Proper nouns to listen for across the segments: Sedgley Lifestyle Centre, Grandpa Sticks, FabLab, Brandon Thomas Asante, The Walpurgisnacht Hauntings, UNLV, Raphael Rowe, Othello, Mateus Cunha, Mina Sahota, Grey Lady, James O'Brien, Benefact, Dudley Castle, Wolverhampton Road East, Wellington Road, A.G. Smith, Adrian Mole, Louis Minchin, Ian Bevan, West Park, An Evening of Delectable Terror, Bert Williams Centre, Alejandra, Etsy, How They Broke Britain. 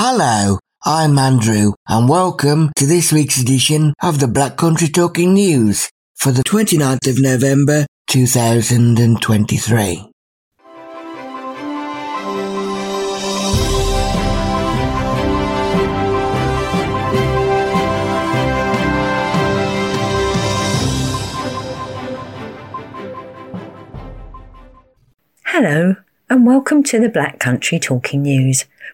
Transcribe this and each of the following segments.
Hello, I'm Andrew and welcome to this week's edition of the Black Country Talking News for the 29th of November 2023. Hello and welcome to the Black Country Talking News,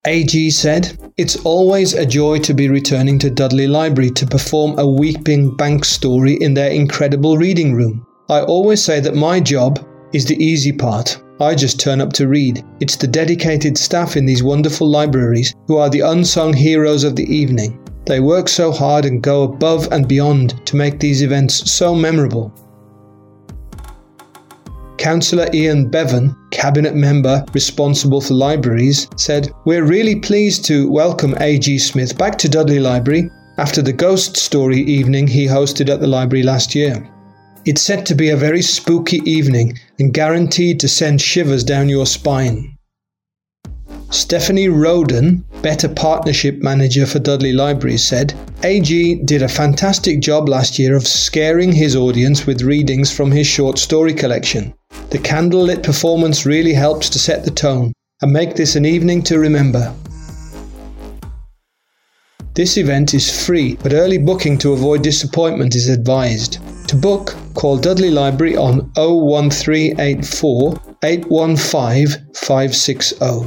A.G. said, "It's always a joy to be returning to Dudley Library to perform a Weeping Bank story in their incredible reading room. I always say that my job is the easy part. I just turn up to read. It's the dedicated staff in these wonderful libraries who are the unsung heroes of the evening. They work so hard and go above and beyond to make these events so memorable." Councillor Ian Bevan, Cabinet Member responsible for libraries, said, "We're really pleased to welcome A.G. Smith back to Dudley Library after the ghost story evening he hosted at the library last year. It's said to be a very spooky evening and guaranteed to send shivers down your spine." Stephanie Roden, Better Partnership Manager for Dudley Library, said, "A.G. did a fantastic job last year of scaring his audience with readings from his short story collection. The candlelit performance really helps to set the tone and make this an evening to remember." This event is free, but early booking to avoid disappointment is advised. To book, call Dudley Library on 01384 815 560.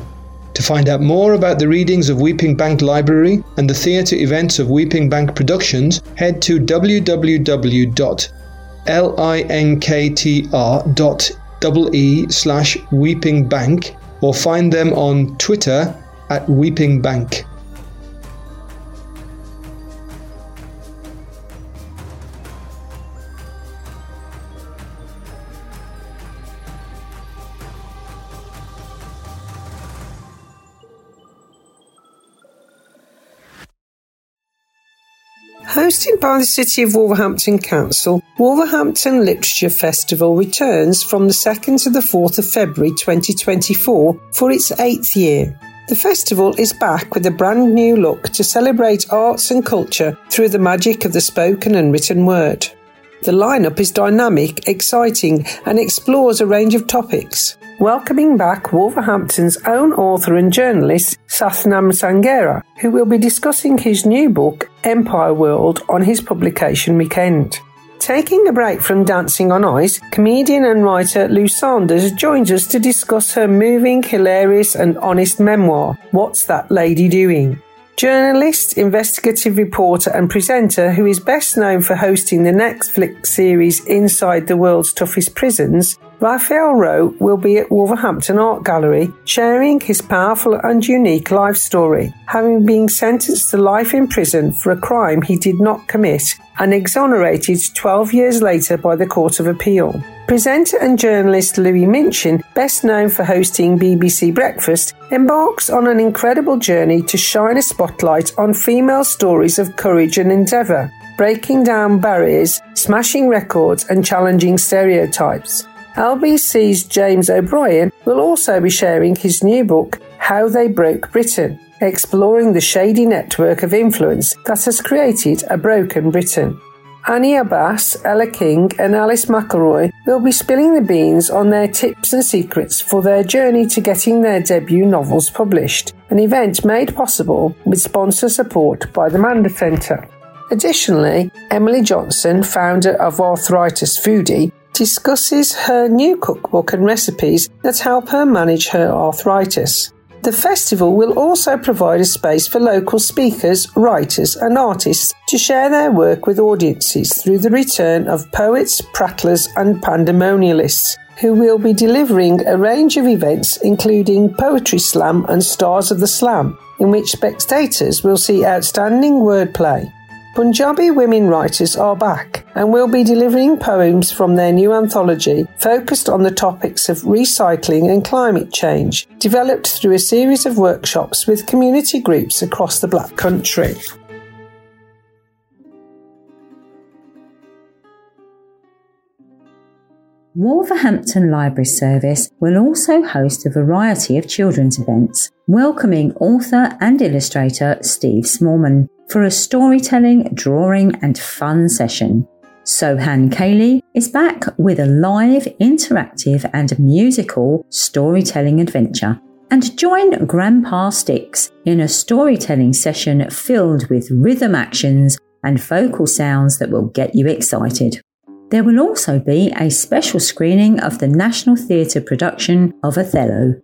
To find out more about the readings of Weeping Bank Library and the theatre events of Weeping Bank Productions, head to linktr.ee/Weeping Bank or find them on Twitter @Weeping Bank. Hosted by the City of Wolverhampton Council, Wolverhampton Literature Festival returns from the 2nd to the 4th of February 2024 for its 8th year. The festival is back with a brand new look to celebrate arts and culture through the magic of the spoken and written word. The lineup is dynamic, exciting, and explores a range of topics. Welcoming back Wolverhampton's own author and journalist, Sathnam Sanghera, who will be discussing his new book, Empire World, on his publication weekend. Taking a break from Dancing on Ice, comedian and writer Lou Sanders joins us to discuss her moving, hilarious and honest memoir, What's That Lady Doing? Journalist, investigative reporter and presenter who is best known for hosting the Netflix series Inside the World's Toughest Prisons, Raphael Rowe will be at Wolverhampton Art Gallery sharing his powerful and unique life story, having been sentenced to life in prison for a crime he did not commit and exonerated 12 years later by the Court of Appeal. Presenter and journalist Louis Minchin, best known for hosting BBC Breakfast, embarks on an incredible journey to shine a spotlight on female stories of courage and endeavour, breaking down barriers, smashing records and challenging stereotypes. LBC's James O'Brien will also be sharing his new book, How They Broke Britain, exploring the shady network of influence that has created a broken Britain. Annie Abbas, Ella King and Alice McElroy will be spilling the beans on their tips and secrets for their journey to getting their debut novels published, an event made possible with sponsor support by the Mandar Centre. Additionally, Emily Johnson, founder of Arthritis Foodie, discusses her new cookbook and recipes that help her manage her arthritis. The festival will also provide a space for local speakers, writers and artists to share their work with audiences through the return of poets, prattlers and pandemonialists, who will be delivering a range of events including Poetry Slam and Stars of the Slam, in which spectators will see outstanding wordplay. Punjabi women writers are back and will be delivering poems from their new anthology focused on the topics of recycling and climate change, developed through a series of workshops with community groups across the Black Country. Wolverhampton Library Service will also host a variety of children's events, welcoming author and illustrator Steve Smallman for a storytelling, drawing and fun session. Sohan Kaylee is back with a live, interactive and musical storytelling adventure. And join Grandpa Sticks in a storytelling session filled with rhythm actions and vocal sounds that will get you excited. There will also be a special screening of the National Theatre production of Othello.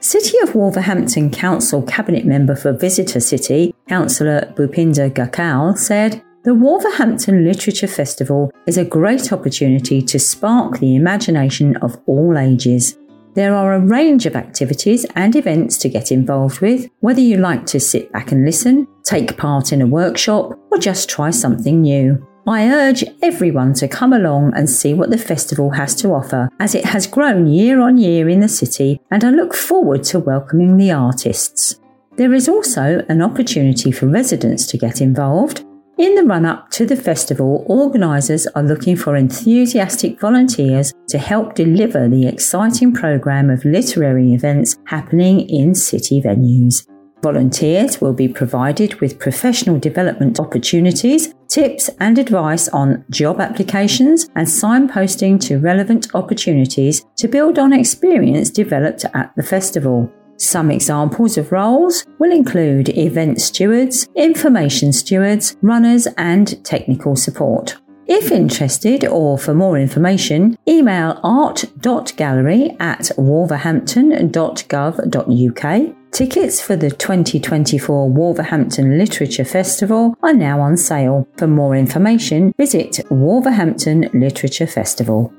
City of Wolverhampton Council Cabinet Member for Visitor City, Councillor Bhupinder Gakkal, said, "The Wolverhampton Literature Festival is a great opportunity to spark the imagination of all ages. There are a range of activities and events to get involved with, whether you like to sit back and listen, take part in a workshop, or just try something new. I urge everyone to come along and see what the festival has to offer, as it has grown year on year in the city, and I look forward to welcoming the artists." There is also an opportunity for residents to get involved. In the run-up to the festival, organisers are looking for enthusiastic volunteers to help deliver the exciting programme of literary events happening in city venues. Volunteers will be provided with professional development opportunities, tips and advice on job applications and signposting to relevant opportunities to build on experience developed at the festival. Some examples of roles will include event stewards, information stewards, runners and technical support. If interested or for more information, email art.gallery@wolverhampton.gov.uk. Tickets for the 2024 Wolverhampton Literature Festival are now on sale. For more information, visit Wolverhampton Literature Festival.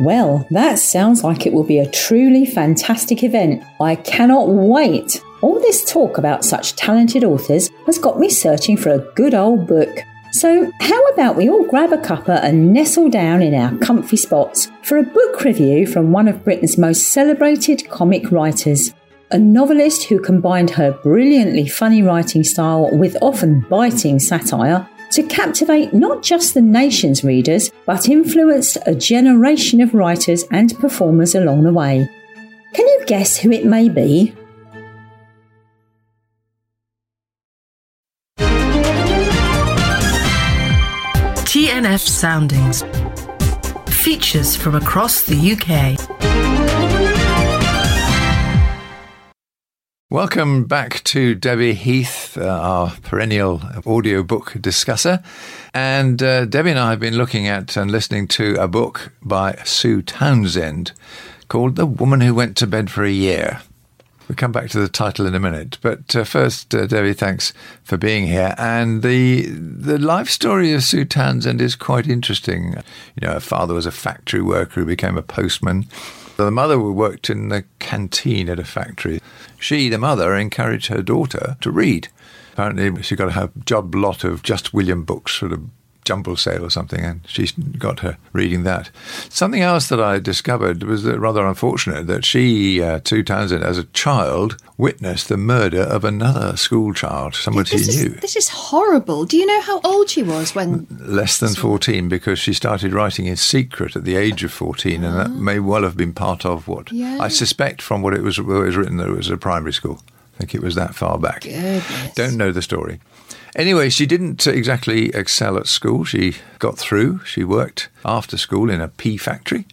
Well, that sounds like it will be a truly fantastic event. I cannot wait. All this talk about such talented authors has got me searching for a good old book. So how about we all grab a cuppa and nestle down in our comfy spots for a book review from one of Britain's most celebrated comic writers. A novelist who combined her brilliantly funny writing style with often biting satire to captivate not just the nation's readers, but influenced a generation of writers and performers along the way. Can you guess who it may be? TNF Soundings. Features from across the UK. Welcome back to Debbie Heath, our perennial audiobook discusser. And Debbie and I have been looking at and listening to a book by Sue Townsend called The Woman Who Went to Bed for a Year. We'll come back to the title in a minute. But first, Debbie, thanks for being here. And the life story of Sue Townsend is quite interesting. You know, her father was a factory worker who became a postman. The mother worked in the canteen at a factory. She, the mother, encouraged her daughter to read. Apparently, she got a job lot of Just William books, sort of jumble sale or something, and she got her reading that. Something else that I discovered was rather unfortunate, that she, Sue Townsend, as a child, witnessed the murder of another school child, someone she knew. This is horrible. Do you know how old she was when... Less than 14, because she started writing in secret at the age of 14, and that may well have been part of what... Yeah. I suspect from what it was written that it was a primary school. I think it was that far back. Goodness. Don't know the story. Anyway, she didn't exactly excel at school. She got through. She worked after school in a pea factory.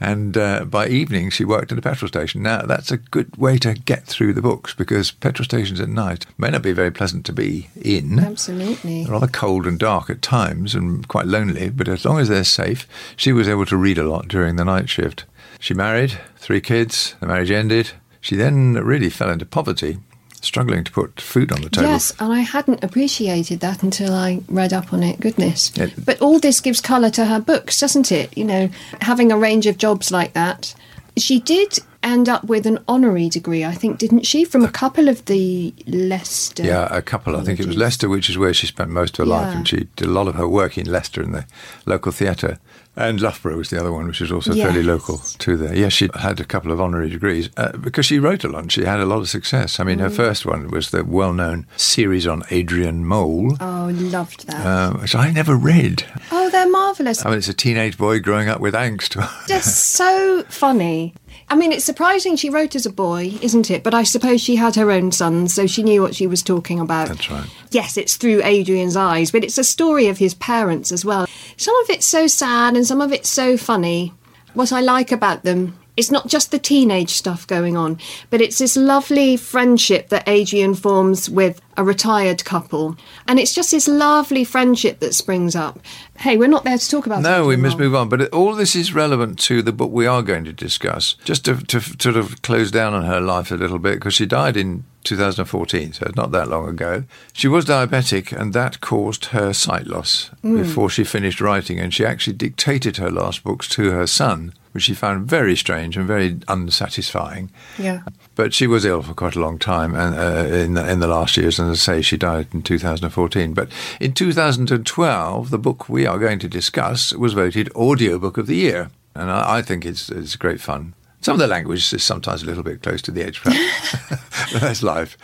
And by evening, she worked at a petrol station. Now, that's a good way to get through the books, because petrol stations at night may not be very pleasant to be in. Absolutely. They're rather cold and dark at times and quite lonely, but as long as they're safe, she was able to read a lot during the night shift. She married, 3 kids. The marriage ended. She then really fell into poverty, struggling to put food on the table. Yes, and I hadn't appreciated that until I read up on it. Goodness. Yeah. But all this gives colour to her books, doesn't it? You know, having a range of jobs like that. She did end up with an honorary degree, I think, didn't she? From a couple of the Leicester... Yeah, a couple. I think it was Leicester, which is where she spent most of her life. And she did a lot of her work in Leicester in the local theatre. And Loughborough was the other one, which is also fairly local to there. Yes, she had a couple of honorary degrees because she wrote a lot. She had a lot of success. I mean, her first one was the well-known series on Adrian Mole. Oh, loved that. Which I never read. Oh, they're marvellous. I mean, it's a teenage boy growing up with angst. Just so funny. I mean, it's surprising she wrote as a boy, isn't it? But I suppose she had her own sons, so she knew what she was talking about. That's right. Yes, it's through Adrian's eyes, but it's a story of his parents as well. Some of it's so sad and some of it's so funny. What I like about them, it's not just the teenage stuff going on, but it's this lovely friendship that Adrian forms with a retired couple. And it's just this lovely friendship that springs up. Hey, we're not there to talk about that. No, we must move on. But all this is relevant to the book we are going to discuss. Just to sort of close down on her life a little bit, because she died in 2014, so it's not that long ago. She was diabetic, and that caused her sight loss before she finished writing. And she actually dictated her last books to her son, which she found very strange and very unsatisfying. Yeah. But she was ill for quite a long time and in the last years, and as I say, she died in 2014. But in 2012, the book we are going to discuss was voted Audiobook of the Year, and I think it's great fun. Some of the language is sometimes a little bit close to the edge, perhaps. That's life.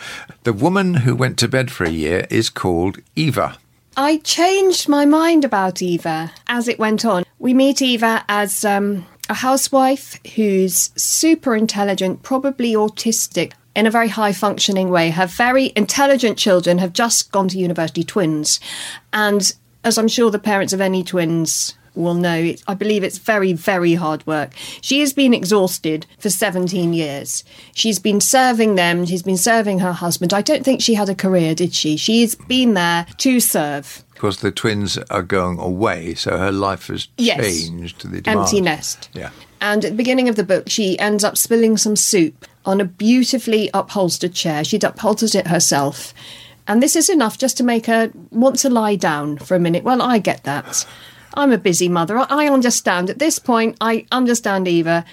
The Woman Who Went to Bed for a Year is called Eva. I changed my mind about Eva as it went on. We meet Eva as a housewife who's super intelligent, probably autistic, in a very high-functioning way. Her very intelligent children have just gone to university, twins. And as I'm sure the parents of any twins will know, I believe it's very, very hard work. She has been exhausted for 17 years. She's been serving them. She's been serving her husband. I don't think she had a career, did she? She's been there to serve. Of course, the twins are going away, so her life has changed. Yes, the empty nest. Yeah. And at the beginning of the book, she ends up spilling some soup on a beautifully upholstered chair. She'd upholstered it herself. And this is enough just to make her want to lie down for a minute. Well, I get that. I'm a busy mother. I understand. At this point, I understand Eva.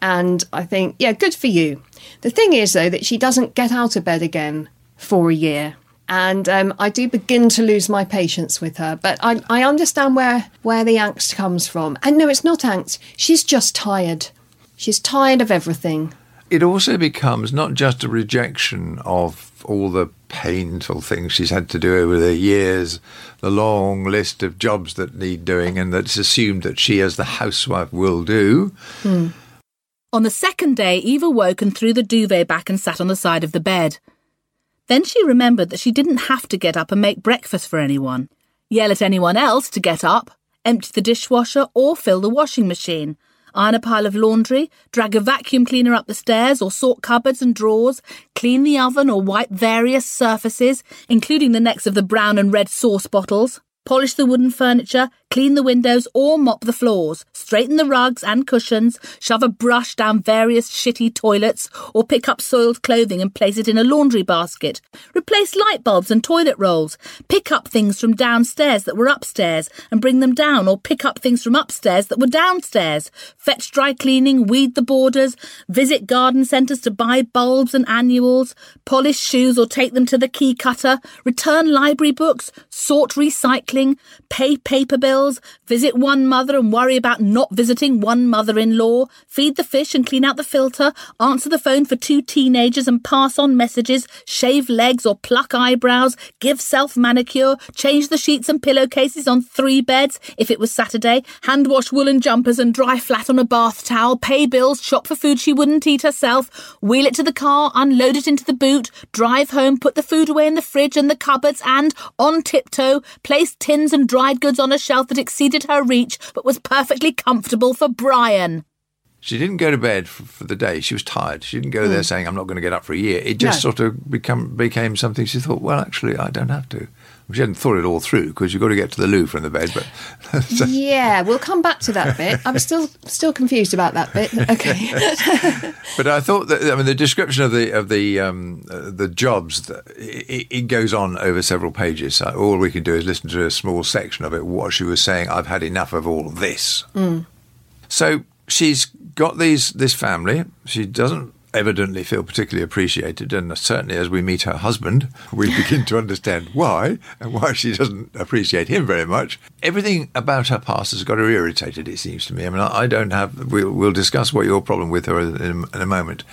And I think, yeah, good for you. The thing is, though, that she doesn't get out of bed again for a year. And I do begin to lose my patience with her. But I understand where the angst comes from. And no, it's not angst. She's just tired. She's tired of everything. It also becomes not just a rejection of all the painful things she's had to do over the years, the long list of jobs that need doing and that's assumed that she as the housewife will do. Mm. On the second day, Eva woke and threw the duvet back and sat on the side of the bed. Then she remembered that she didn't have to get up and make breakfast for anyone, yell at anyone else to get up, empty the dishwasher or fill the washing machine, iron a pile of laundry, drag a vacuum cleaner up the stairs or sort cupboards and drawers, clean the oven or wipe various surfaces, including the necks of the brown and red sauce bottles, polish the wooden furniture, clean the windows or mop the floors, straighten the rugs and cushions, shove a brush down various shitty toilets or pick up soiled clothing and place it in a laundry basket, replace light bulbs and toilet rolls, pick up things from downstairs that were upstairs and bring them down or pick up things from upstairs that were downstairs, fetch dry cleaning, weed the borders, visit garden centres to buy bulbs and annuals, polish shoes or take them to the key cutter, return library books, sort recycling, pay paper bills, visit one mother and worry about not visiting one mother-in-law, feed the fish and clean out the filter, answer the phone for two teenagers and pass on messages, shave legs or pluck eyebrows, give self-manicure, change the sheets and pillowcases on 3 beds if it was Saturday, hand-wash woolen jumpers and dry flat on a bath towel, pay bills, shop for food she wouldn't eat herself, wheel it to the car, unload it into the boot, drive home, put the food away in the fridge and the cupboards and, on tiptoe, place tins and dried goods on a shelf that exceeded her reach but was perfectly comfortable for Brian. She didn't go to bed for the day. She was tired. She didn't go there saying, I'm not going to get up for a year. It just sort of became something she thought, well, actually, I don't have to. She hadn't thought it all through because you've got to get to the loo from the bed. But yeah, we'll come back to that bit. I'm still confused about that bit. Okay. But I thought that the description of the jobs, it goes on over several pages. All we can do is listen to a small section of it. What she was saying, I've had enough of all this. Mm. So she's got this family. She doesn't evidently feel particularly appreciated, and certainly as we meet her husband we begin to understand why, and why she doesn't appreciate him very much. Everything about her past has got her irritated, it seems to me. I don't have, we'll discuss what your problem with her is in a moment,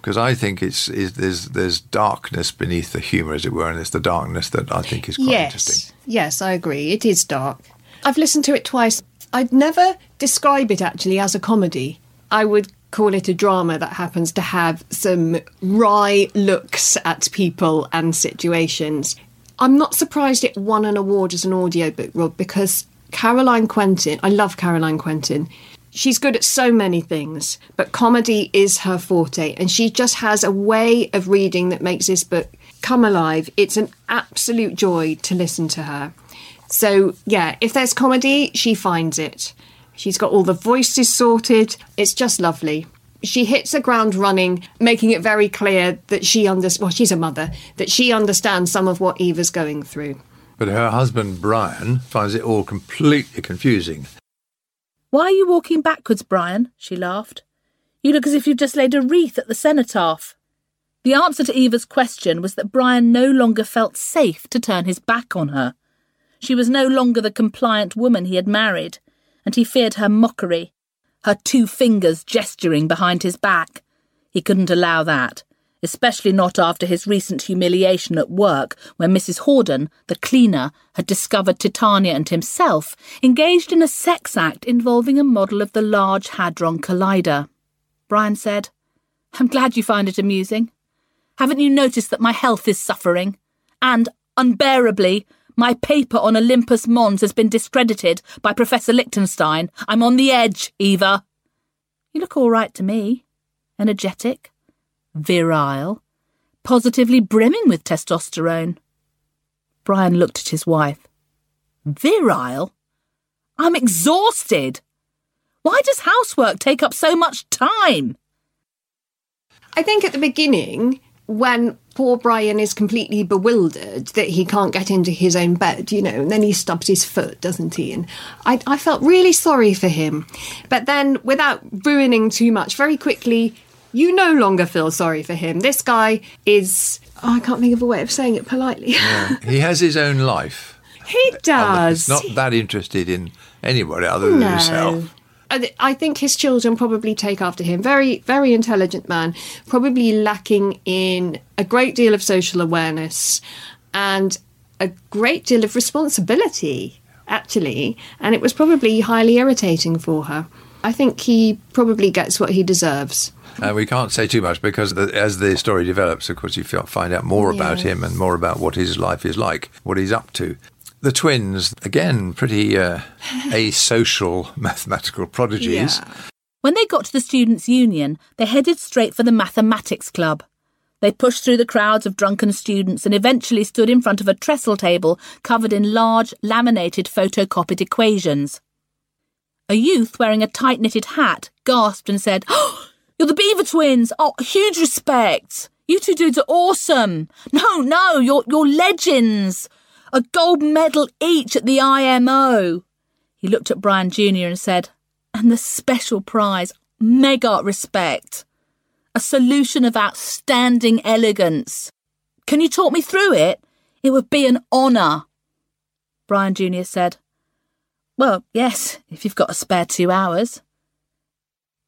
because I think there's darkness beneath the humour, as it were, and it's the darkness that I think is quite interesting. Yes, I agree, it is dark. I've listened to it twice. I'd never describe it actually as a comedy. I would call it a drama that happens to have some wry looks at people and situations. I'm not surprised it won an award as an audiobook, Rob, because Caroline Quentin, I love Caroline Quentin, she's good at so many things, but comedy is her forte, and she just has a way of reading that makes this book come alive. It's an absolute joy to listen to her. So, yeah, if there's comedy, she finds it. She's got all the voices sorted. It's just lovely. She hits the ground running, making it very clear that she's a mother, that she understands some of what Eva's going through. But her husband, Brian, finds it all completely confusing. Why are you walking backwards, Brian? She laughed. You look as if you've just laid a wreath at the cenotaph. The answer to Eva's question was that Brian no longer felt safe to turn his back on her. She was no longer the compliant woman he had married, and he feared her mockery, her 2 fingers gesturing behind his back. He couldn't allow that, especially not after his recent humiliation at work, where Mrs. Horden, the cleaner, had discovered Titania and himself engaged in a sex act involving a model of the Large Hadron Collider. Brian said, I'm glad you find it amusing. Haven't you noticed that my health is suffering? And, unbearably, My paper on Olympus Mons has been discredited by Professor Lichtenstein. I'm on the edge, Eva. You look all right to me. Energetic. Virile. Positively brimming with testosterone. Brian looked at his wife. Virile? I'm exhausted. Why does housework take up so much time? I think at the beginning, when poor Brian is completely bewildered that he can't get into his own bed, you know, and then he stubs his foot, doesn't he? And I felt really sorry for him. But then, without ruining too much, very quickly, you no longer feel sorry for him. This guy is... Oh, I can't think of a way of saying it politely. Yeah. He has his own life. He does. He's not that interested in anybody other than himself. I think his children probably take after him. Very, very intelligent man, probably lacking in a great deal of social awareness and a great deal of responsibility, actually. And it was probably highly irritating for her. I think he probably gets what he deserves. We can't say too much because as the story develops, of course, you find out more about him and more about what his life is like, what he's up to. The twins, again, pretty asocial mathematical prodigies. Yeah. When they got to the Students' Union, they headed straight for the Mathematics Club. They pushed through the crowds of drunken students and eventually stood in front of a trestle table covered in large, laminated, photocopied equations. A youth wearing a tight-knitted hat gasped and said, "Oh, you're the Beaver Twins! Oh, huge respect! You two dudes are awesome! No, you're legends! A gold medal each at the IMO." He looked at Brian Jr. and said, "And the special prize, mega respect. A solution of outstanding elegance. Can you talk me through it? It would be an honour." Brian Jr. said, "Well, yes, if you've got a spare 2 hours."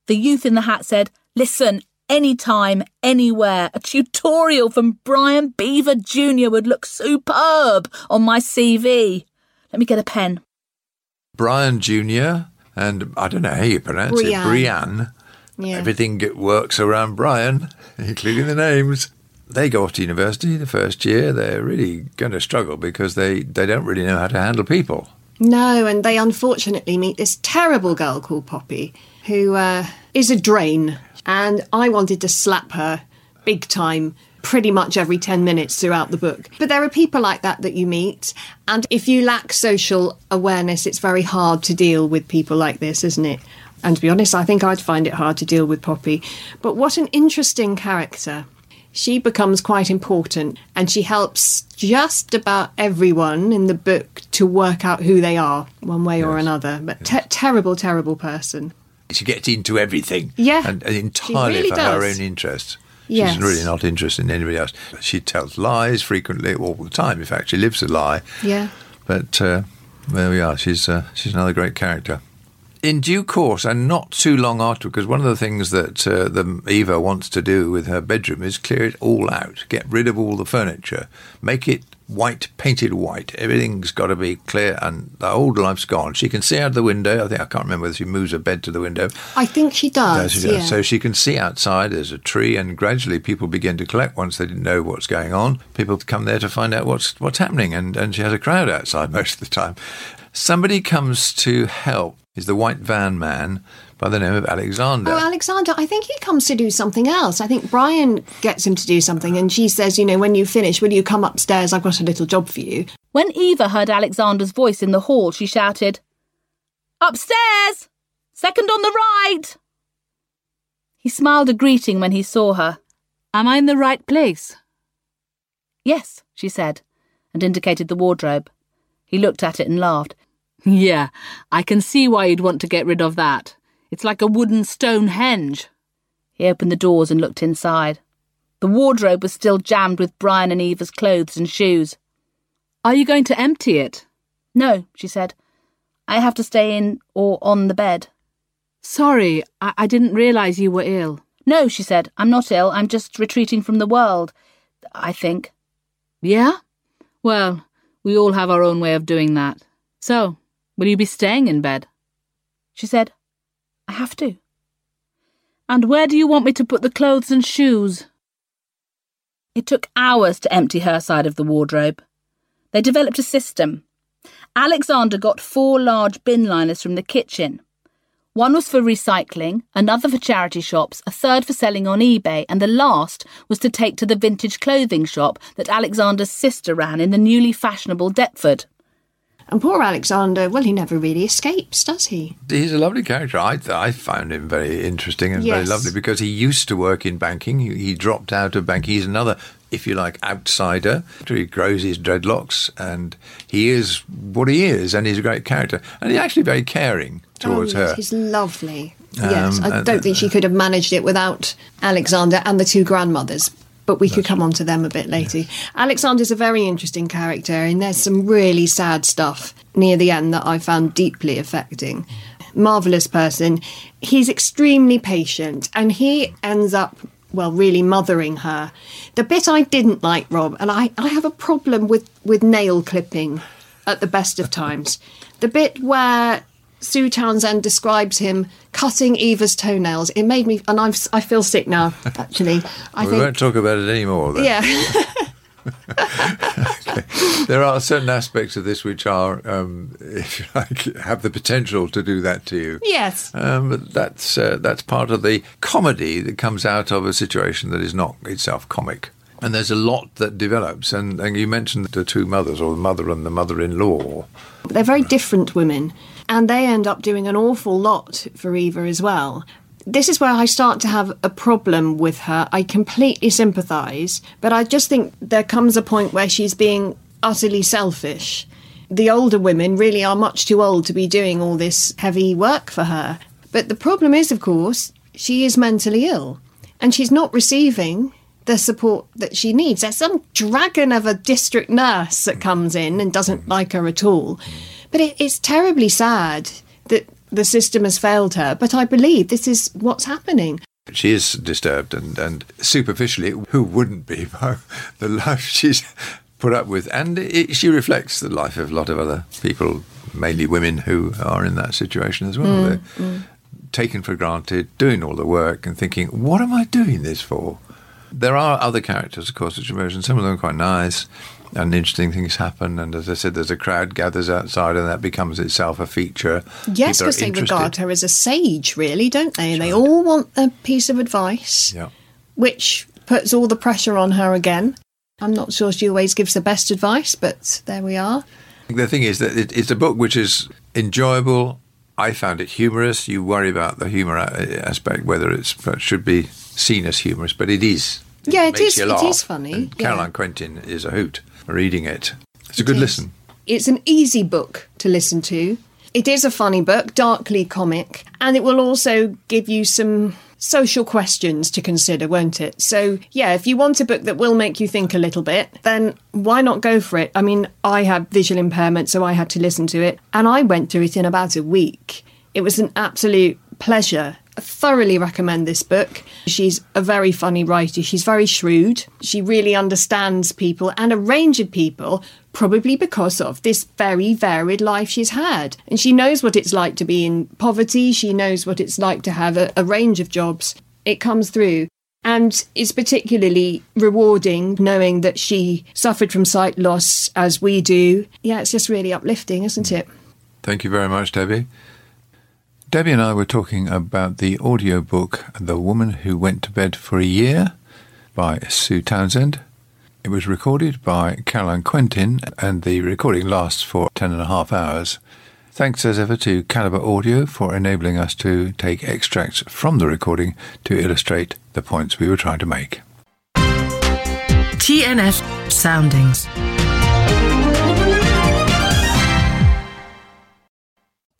The youth in the hat said, "Listen, anytime, anywhere, a tutorial from Brian Beaver Jr. would look superb on my CV. Let me get a pen." Brian Jr. and, I don't know how you pronounce it, Brian. Yeah. Everything works around Brian, including the names. They go off to university the first year. They're really going to struggle because they don't really know how to handle people. No, and they unfortunately meet this terrible girl called Poppy, who is a drain. And I wanted to slap her big time pretty much every 10 minutes throughout the book. But there are people like that you meet. And if you lack social awareness, it's very hard to deal with people like this, isn't it? And to be honest, I think I'd find it hard to deal with Poppy. But what an interesting character. She becomes quite important and she helps just about everyone in the book to work out who they are, one way or another. But terrible, terrible person. She gets into everything and entirely really for her own interests. Yes. She's really not interested in anybody else. She tells lies frequently, all the time. In fact, she lives a lie. Yeah. But there we are. She's another great character. In due course, and not too long after, because one of the things that Eva wants to do with her bedroom is clear it all out, get rid of all the furniture, make it white, painted white. Everything's got to be clear and the old life's gone. She can see out the window. I can't remember whether she moves her bed to the window. I think she does. No, she does. Yeah. So she can see outside. There's a tree and gradually people begin to collect once they didn't know what's going on. People come there to find out what's happening and she has a crowd outside most of the time. Somebody comes to help is the white van man by the name of Alexander. Oh, Alexander, I think he comes to do something else. I think Brian gets him to do something and she says, "When you finish, will you come upstairs? I've got a little job for you." When Eva heard Alexander's voice in the hall, she shouted, "Upstairs! Second on the right!" He smiled a greeting when he saw her. "Am I in the right place?" "Yes," she said, and indicated the wardrobe. He looked at it and laughed. "Yeah, I can see why you'd want to get rid of that. It's like a wooden Stonehenge." He opened the doors and looked inside. The wardrobe was still jammed with Brian and Eva's clothes and shoes. "Are you going to empty it?" "No," she said. "I have to stay in or on the bed." "Sorry, I didn't realise you were ill." "No," she said. "I'm not ill. I'm just retreating from the world, I think." "Yeah? Well, we all have our own way of doing that. So, will you be staying in bed?" She said, "I have to." "And where do you want me to put the clothes and shoes?" It took hours to empty her side of the wardrobe. They developed a system. Alexander got 4 large bin liners from the kitchen. One was for recycling, another for charity shops, a third for selling on eBay, and the last was to take to the vintage clothing shop that Alexander's sister ran in the newly fashionable Deptford. And poor Alexander, well, he never really escapes, does he? He's a lovely character. I found him very interesting and very lovely because he used to work in banking. He dropped out of banking. He's another, if you like, outsider. He grows his dreadlocks and he is what he is, and he's a great character. And he's actually very caring towards her. He's lovely. I don't think she could have managed it without Alexander and the 2 grandmothers. But we could come on to them a bit later. Yes. Alexander's a very interesting character, and there's some really sad stuff near the end that I found deeply affecting. Marvellous person. He's extremely patient, and he ends up, well, really mothering her. The bit I didn't like, Rob, and I have a problem with nail clipping at the best of times. The bit where Sue Townsend describes him cutting Eva's toenails. It made me, and I feel sick now, actually. We won't talk about it anymore, then. Yeah. Okay. There are certain aspects of this which are, if you like, have the potential to do that to you. Yes. But that's part of the comedy that comes out of a situation that is not itself comic. And there's a lot that develops. And you mentioned the 2 mothers, or the mother and the mother-in-law. They're very different women. And they end up doing an awful lot for Eva as well. This is where I start to have a problem with her. I completely sympathise, but I just think there comes a point where she's being utterly selfish. The older women really are much too old to be doing all this heavy work for her. But the problem is, of course, she is mentally ill and she's not receiving the support that she needs. There's some dragon of a district nurse that comes in and doesn't like her at all. But it's terribly sad that the system has failed her, but I believe this is what's happening. She is disturbed, and superficially, who wouldn't be by the life she's put up with? And she reflects the life of a lot of other people, mainly women, who are in that situation as well. They're taken for granted, doing all the work and thinking, what am I doing this for? There are other characters, of course, which emerge, and some of them are quite nice. And interesting things happen, and as I said, there's a crowd gathers outside, and that becomes itself a feature. Yes, because they regard her as a sage, really, don't they? That's right. They all want a piece of advice, which puts all the pressure on her again. I'm not sure she always gives the best advice, but there we are. The thing is that it's a book which is enjoyable. I found it humorous. You worry about the humour aspect, whether it should be seen as humorous, but it is. It is funny. And Caroline Quentin is a hoot. Reading it. It's a good listen. It's an easy book to listen to. It is a funny book, darkly comic, and it will also give you some social questions to consider, won't it? So, yeah, if you want a book that will make you think a little bit, then why not go for it? I mean, I have visual impairment, so I had to listen to it, and I went through it in about a week. It was an absolute pleasure. I thoroughly recommend this book. She's a very funny writer. She's very shrewd. She really understands people and a range of people, probably because of this very varied life she's had. And she knows what it's like to be in poverty. She knows what it's like to have a range of jobs. It comes through. And it's particularly rewarding knowing that she suffered from sight loss as we do. Yeah, it's just really uplifting, isn't it? Thank you very much, Debbie. Debbie and I were talking about the audiobook The Woman Who Went to Bed for a Year by Sue Townsend. It was recorded by Caroline Quentin, and the recording lasts for 10.5 hours. Thanks as ever to Calibre Audio for enabling us to take extracts from the recording to illustrate the points we were trying to make. TNF Soundings.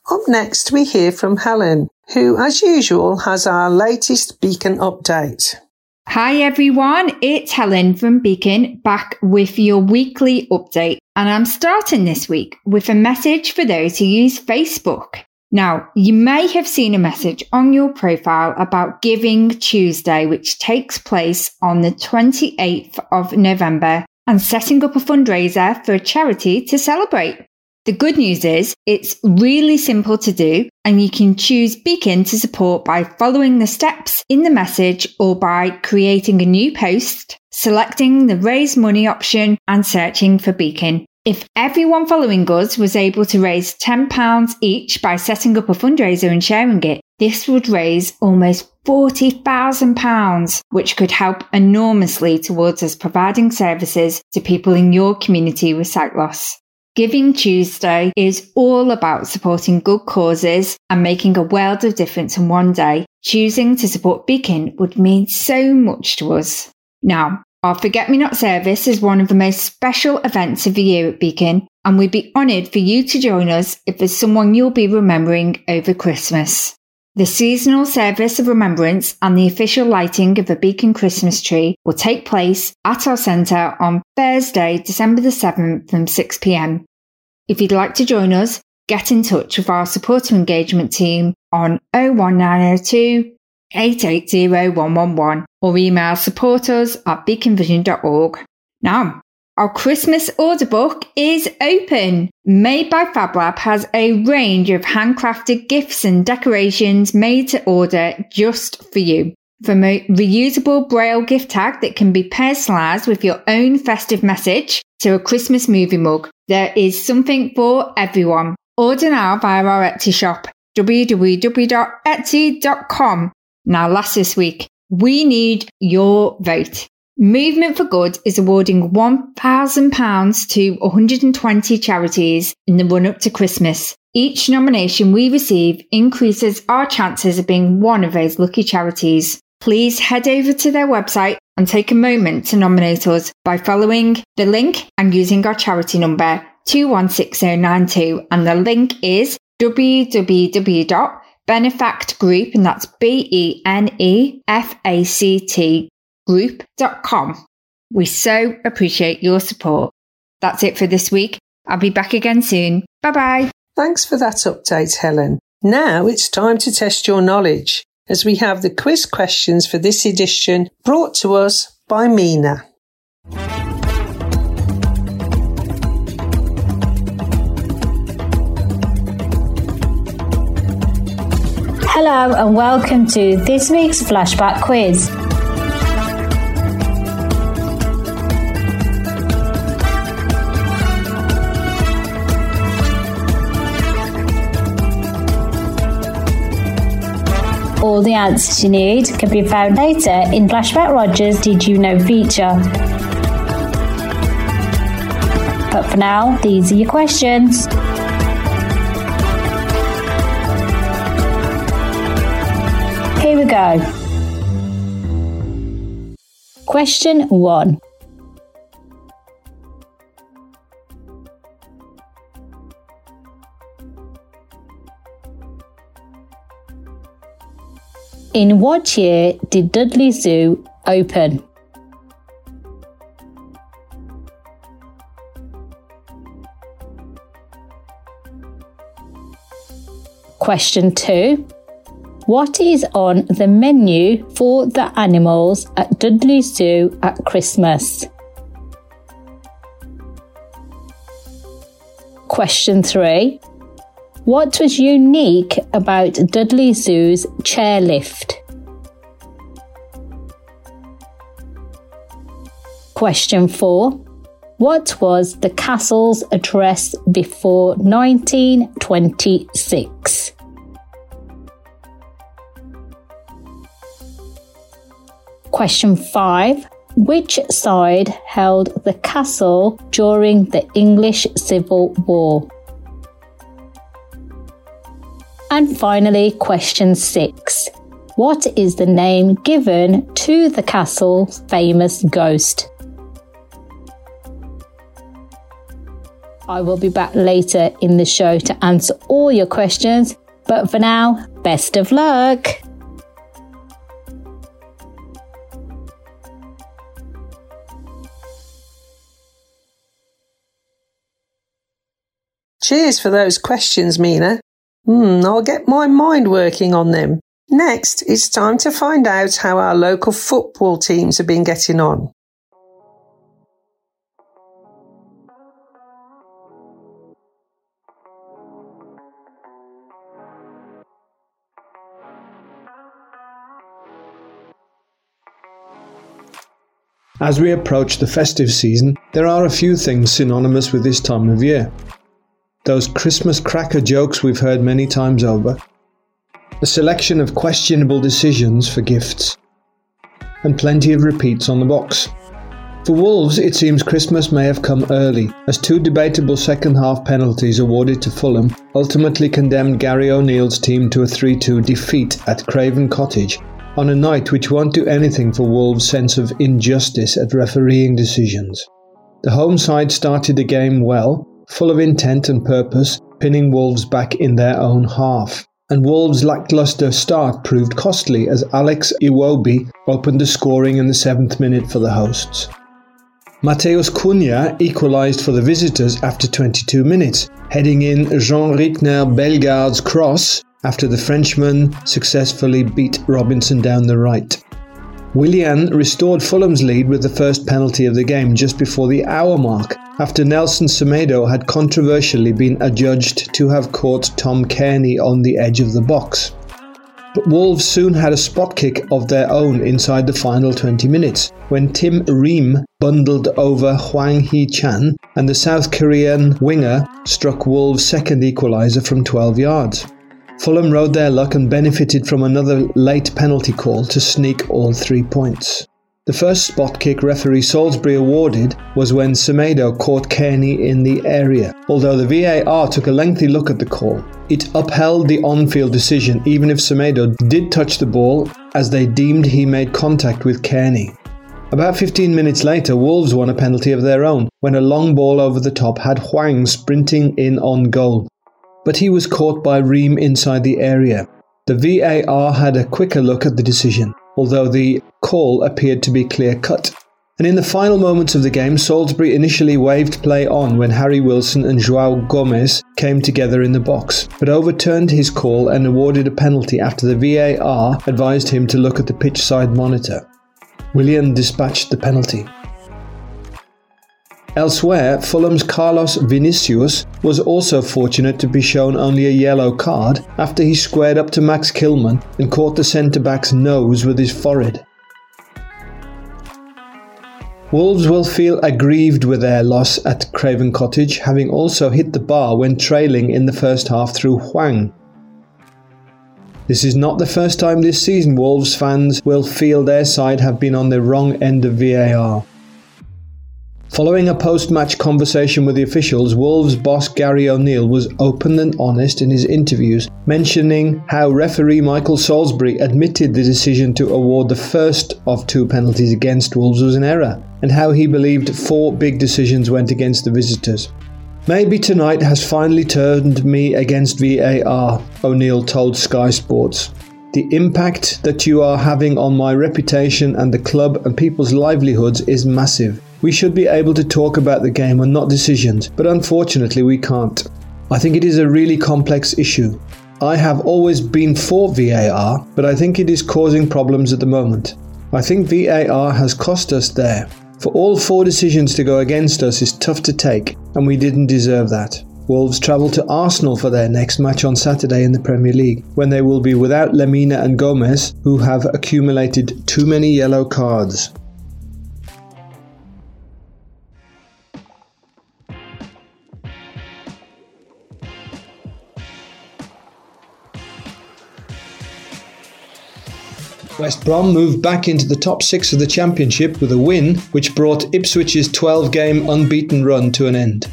Up next, we hear from Helen, who, as usual, has our latest Beacon update. Hi, everyone. It's Helen from Beacon, back with your weekly update. And I'm starting this week with a message for those who use Facebook. Now, you may have seen a message on your profile about Giving Tuesday, which takes place on the 28th of November, and setting up a fundraiser for a charity to celebrate. The good news is it's really simple to do, and you can choose Beacon to support by following the steps in the message or by creating a new post, selecting the raise money option and searching for Beacon. If everyone following us was able to raise £10 each by setting up a fundraiser and sharing it, this would raise almost £40,000, which could help enormously towards us providing services to people in your community with sight loss. Giving Tuesday is all about supporting good causes and making a world of difference in one day. Choosing to support Beacon would mean so much to us. Now, our Forget-Me-Not service is one of the most special events of the year at Beacon, and we'd be honoured for you to join us if there's someone you'll be remembering over Christmas. The seasonal service of remembrance and the official lighting of the Beacon Christmas tree will take place at our centre on Thursday, December the 7th from 6pm. If you'd like to join us, get in touch with our supporter engagement team on 01902 880 111 or email supporters@beaconvision.org. Now, our Christmas order book is open. Made by FabLab has a range of handcrafted gifts and decorations made to order just for you. From a reusable Braille gift tag that can be personalised with your own festive message to a Christmas movie mug, there is something for everyone. Order now via our Etsy shop, www.etsy.com. Now, last this week, we need your vote. Movement for Good is awarding £1,000 to 120 charities in the run-up to Christmas. Each nomination we receive increases our chances of being one of those lucky charities. Please head over to their website and take a moment to nominate us by following the link and using our charity number 216092, and the link is www.benefactgroup, and that's BENEFACT group.com. We so appreciate your support. That's it for this week. I'll be back again soon. Bye-bye. Thanks for that update, Helen. Now it's time to test your knowledge, as we have the quiz questions for this edition brought to us by Mina. Hello and welcome to this week's flashback quiz. All the answers you need can be found later in Flashback Roger's Did You Know feature. But for now, these are your questions. Here we go. Question 1. In what year did Dudley Zoo open? Question 2. What is on the menu for the animals at Dudley Zoo at Christmas? Question 3. What was unique about Dudley Zoo's chairlift? Question 4. What was the castle's address before 1926? Question 5. Which side held the castle during the English Civil War? And finally, question 6. What is the name given to the castle's famous ghost? I will be back later in the show to answer all your questions, but for now, best of luck! Cheers for those questions, Mina. I'll get my mind working on them. Next, it's time to find out how our local football teams have been getting on. As we approach the festive season, there are a few things synonymous with this time of year. Those Christmas cracker jokes we've heard many times over, a selection of questionable decisions for gifts, and plenty of repeats on the box. For Wolves, it seems Christmas may have come early, as two debatable second-half penalties awarded to Fulham ultimately condemned Gary O'Neill's team to a 3-2 defeat at Craven Cottage on a night which won't do anything for Wolves' sense of injustice at refereeing decisions. The home side started the game well, full of intent and purpose, pinning Wolves back in their own half. And Wolves' lacklustre start proved costly as Alex Iwobi opened the scoring in the 7th minute for the hosts. Mateus Cunha equalised for the visitors after 22 minutes, heading in Jean-Ricard Bellegarde's cross after the Frenchman successfully beat Robinson down the right. Willian restored Fulham's lead with the first penalty of the game just before the hour mark, after Nelson Semedo had controversially been adjudged to have caught Tom Kearney on the edge of the box. But Wolves soon had a spot kick of their own inside the final 20 minutes, when Tim Ream bundled over Hwang Hee-chan and the South Korean winger struck Wolves' second equaliser from 12 yards. Fulham rode their luck and benefited from another late penalty call to sneak all 3 points. The first spot kick referee Salisbury awarded was when Semedo caught Kearney in the area, although the VAR took a lengthy look at the call. It upheld the on-field decision even if Semedo did touch the ball, as they deemed he made contact with Kearney. About 15 minutes later, Wolves won a penalty of their own when a long ball over the top had Hwang sprinting in on goal, but he was caught by Ream inside the area. The VAR had a quicker look at the decision, although the call appeared to be clear-cut. And in the final moments of the game, Salisbury initially waved play on when Harry Wilson and João Gomes came together in the box, but overturned his call and awarded a penalty after the VAR advised him to look at the pitch-side monitor. Willian dispatched the penalty. Elsewhere, Fulham's Carlos Vinicius was also fortunate to be shown only a yellow card after he squared up to Max Kilman and caught the centre-back's nose with his forehead. Wolves will feel aggrieved with their loss at Craven Cottage, having also hit the bar when trailing in the first half through Hwang. This is not the first time this season Wolves fans will feel their side have been on the wrong end of VAR. Following a post-match conversation with the officials, Wolves boss Gary O'Neill was open and honest in his interviews, mentioning how referee Michael Salisbury admitted the decision to award the first of 2 penalties against Wolves was an error, and how he believed 4 big decisions went against the visitors. "Maybe tonight has finally turned me against VAR," O'Neill told Sky Sports. "The impact that you are having on my reputation and the club and people's livelihoods is massive. We should be able to talk about the game and not decisions, but unfortunately we can't. I think it is a really complex issue. I have always been for VAR, but I think it is causing problems at the moment. I think VAR has cost us there. For all 4 decisions to go against us is tough to take, and we didn't deserve that." Wolves travel to Arsenal for their next match on Saturday in the Premier League, when they will be without Lemina and Gomes, who have accumulated too many yellow cards. West Brom moved back into the top 6 of the Championship with a win, which brought Ipswich's 12-game unbeaten run to an end.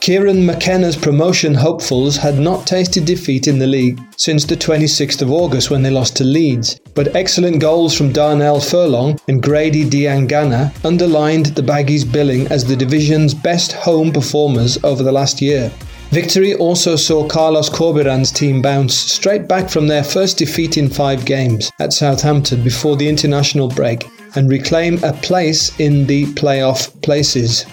Kieran McKenna's promotion hopefuls had not tasted defeat in the league since the 26th of August when they lost to Leeds, but excellent goals from Darnell Furlong and Grady Diangana underlined the Baggies' billing as the division's best home performers over the last year. Victory also saw Carlos Corberan's team bounce straight back from their first defeat in 5 games at Southampton before the international break and reclaim a place in the playoff places.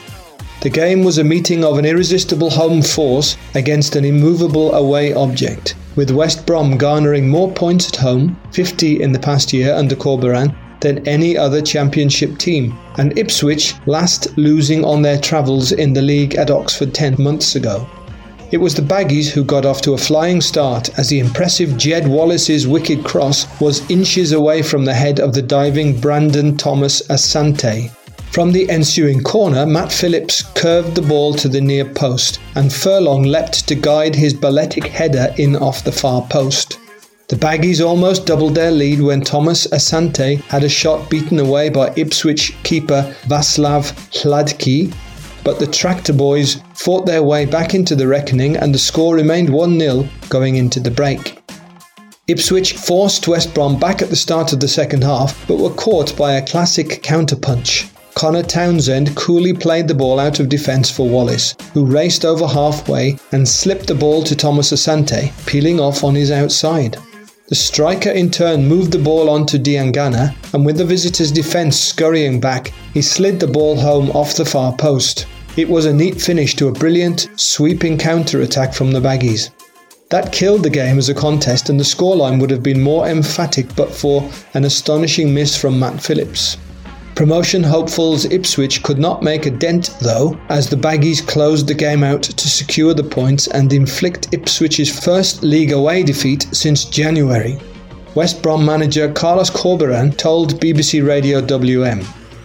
The game was a meeting of an irresistible home force against an immovable away object, with West Brom garnering more points at home, 50 in the past year under Corberan, than any other Championship team, and Ipswich last losing on their travels in the league at Oxford 10 months ago. It was the Baggies who got off to a flying start as the impressive Jed Wallace's wicked cross was inches away from the head of the diving Brandon Thomas Asante. From the ensuing corner, Matt Phillips curved the ball to the near post, and Furlong leapt to guide his balletic header in off the far post. The Baggies almost doubled their lead when Thomas Asante had a shot beaten away by Ipswich keeper Václav Hladký, but the Tractor Boys fought their way back into the reckoning and the score remained 1-0 going into the break. Ipswich forced West Brom back at the start of the second half, but were caught by a classic counterpunch. Connor Townsend coolly played the ball out of defence for Wallace, who raced over halfway and slipped the ball to Thomas Asante, peeling off on his outside. The striker in turn moved the ball on to Diangana, and with the visitors' defence scurrying back, he slid the ball home off the far post. It was a neat finish to a brilliant, sweeping counter-attack from the Baggies. That killed the game as a contest, and the scoreline would have been more emphatic but for an astonishing miss from Matt Phillips. Promotion hopefuls Ipswich could not make a dent though, as the Baggies closed the game out to secure the points and inflict Ipswich's first league away defeat since January. West Brom manager Carlos Corberan told BBC Radio WM,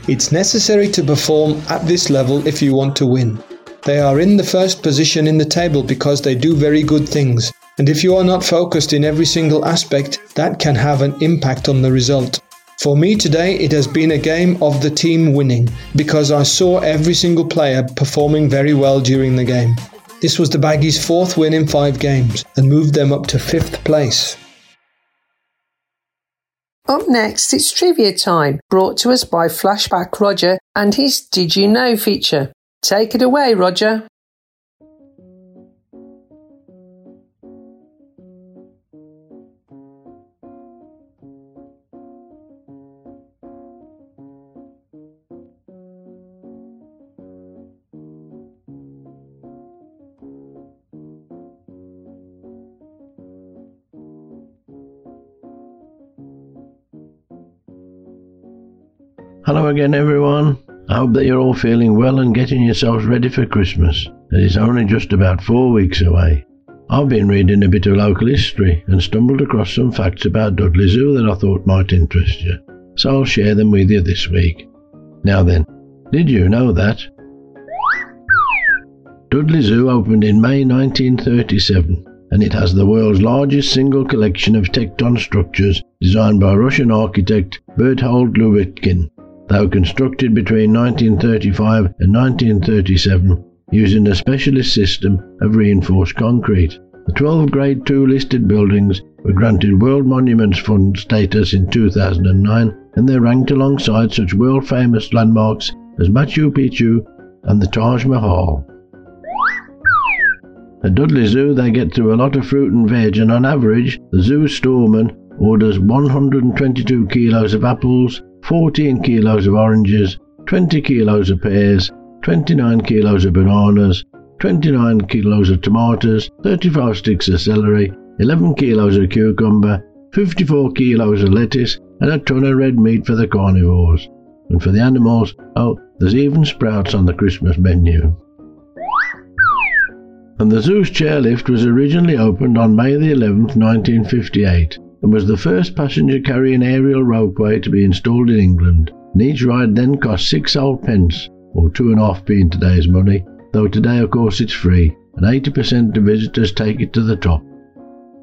"It's necessary to perform at this level if you want to win. They are in the first position in the table because they do very good things, and if you are not focused in every single aspect, that can have an impact on the result. For me today, it has been a game of the team winning, because I saw every single player performing very well during the game." This was the Baggies' fourth win in 5 games, and moved them up to 5th place. Up next, it's trivia time, brought to us by Flashback Roger and his Did You Know feature. Take it away, Roger. Hello again, everyone. I hope that you're all feeling well and getting yourselves ready for Christmas, as it's only just about 4 weeks away. I've been reading a bit of local history and stumbled across some facts about Dudley Zoo that I thought might interest you, so I'll share them with you this week. Now then, did you know that? Dudley Zoo opened in May 1937, and it has the world's largest single collection of tecton structures designed by Russian architect Berthold Lubitkin. They were constructed between 1935 and 1937 using a specialist system of reinforced concrete. The 12 Grade II listed buildings were granted World Monuments Fund status in 2009, and they're ranked alongside such world-famous landmarks as Machu Picchu and the Taj Mahal. At Dudley Zoo they get through a lot of fruit and veg, and on average the zoo storeman orders 122 kilos of apples, 14 kilos of oranges, 20 kilos of pears, 29 kilos of bananas, 29 kilos of tomatoes, 35 sticks of celery, 11 kilos of cucumber, 54 kilos of lettuce, and a ton of red meat for the carnivores. And for the animals, oh, there's even sprouts on the Christmas menu. And the zoo's chairlift was originally opened on May the 11th, 1958. And was the first passenger-carrying aerial ropeway to be installed in England, and each ride then cost 6 old pence, or 2.5p in today's money, though today of course it's free, and 80% of visitors take it to the top.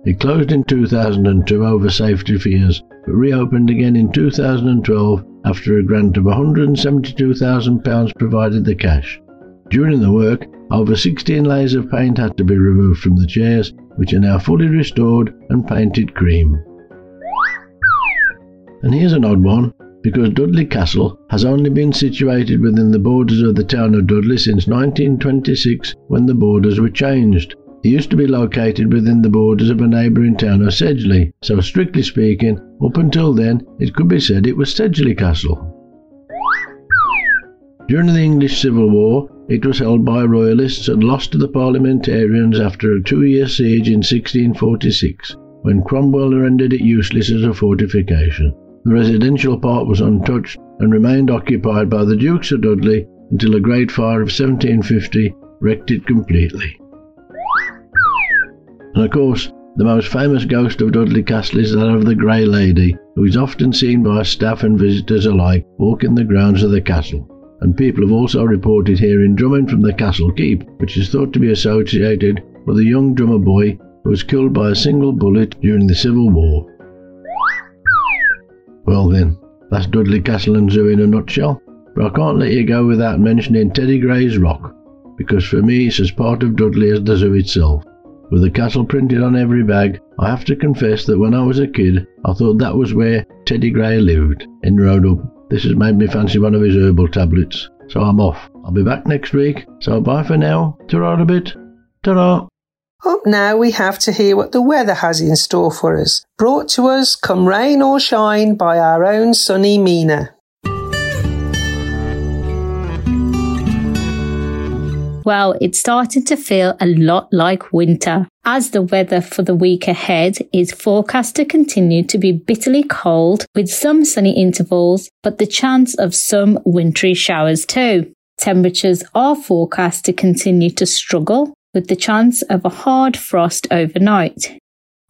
It closed in 2002 over safety fears, but reopened again in 2012 after a grant of £172,000 provided the cash. During the work, over 16 layers of paint had to be removed from the chairs, which are now fully restored and painted cream. And here's an odd one, because Dudley Castle has only been situated within the borders of the town of Dudley since 1926, when the borders were changed. It used to be located within the borders of a neighbouring town of Sedgley, so strictly speaking, up until then it could be said it was Sedgley Castle. During the English Civil War, it was held by Royalists and lost to the Parliamentarians after a 2-year siege in 1646, when Cromwell rendered it useless as a fortification. The residential part was untouched and remained occupied by the Dukes of Dudley until a Great Fire of 1750 wrecked it completely. And of course, the most famous ghost of Dudley Castle is that of the Grey Lady, who is often seen by staff and visitors alike walking the grounds of the castle. and people have also reported hearing drumming from the castle keep, which is thought to be associated with a young drummer boy who was killed by a single bullet during the Civil War. Well then, that's Dudley Castle and Zoo in a nutshell, but I can't let you go without mentioning Teddy Gray's Rock, because for me it's as part of Dudley as the zoo itself. With the castle printed on every bag, I have to confess that when I was a kid, I thought that was where Teddy Gray lived, in Roedup. This has made me fancy one of his herbal tablets. So I'm off. I'll be back next week, so bye for now. Ta-ra a bit. Ta-ra! Up now we have to hear what the weather has in store for us. Brought to us, come rain or shine, by our own sunny Mina. Well, it started to feel a lot like winter, as the weather for the week ahead is forecast to continue to be bitterly cold with some sunny intervals, but the chance of some wintry showers too. Temperatures are forecast to continue to struggle, with the chance of a hard frost overnight.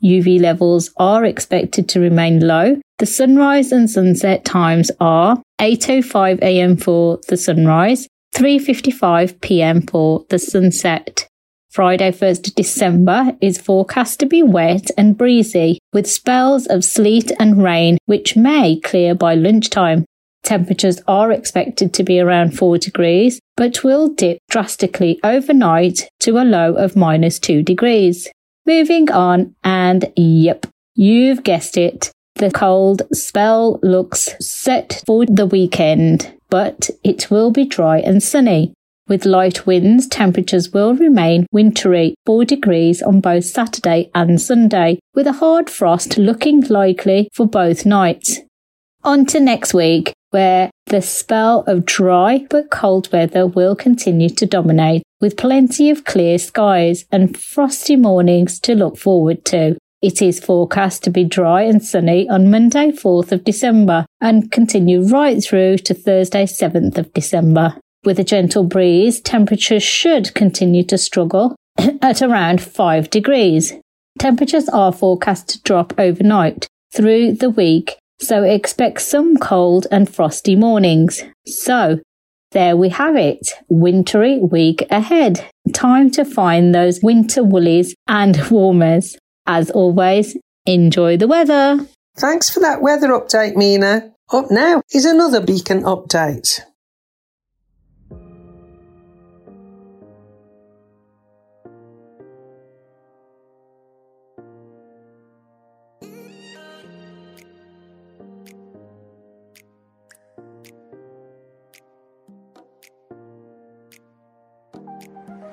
UV levels are expected to remain low. The sunrise and sunset times are 8:05 a.m. for the sunrise, 3:55 p.m. for the sunset. Friday, 1st of December is forecast to be wet and breezy, with spells of sleet and rain which may clear by lunchtime. Temperatures are expected to be around 4 degrees, but will dip drastically overnight to a low of -2 degrees. Moving on, and yep, you've guessed it, the cold spell looks set for the weekend, but it will be dry and sunny. With light winds, temperatures will remain wintry, 4 degrees on both Saturday and Sunday, with a hard frost looking likely for both nights. On to next week, where the spell of dry but cold weather will continue to dominate, with plenty of clear skies and frosty mornings to look forward to. It is forecast to be dry and sunny on Monday, 4th of December, and continue right through to Thursday, 7th of December. With a gentle breeze, temperatures should continue to struggle at around 5 degrees. Temperatures are forecast to drop overnight through the week, so expect some cold and frosty mornings. So, there we have it. Wintry week ahead. Time to find those winter woolies and warmers. As always, enjoy the weather. Thanks for that weather update, Mina. Up now is another Beacon update.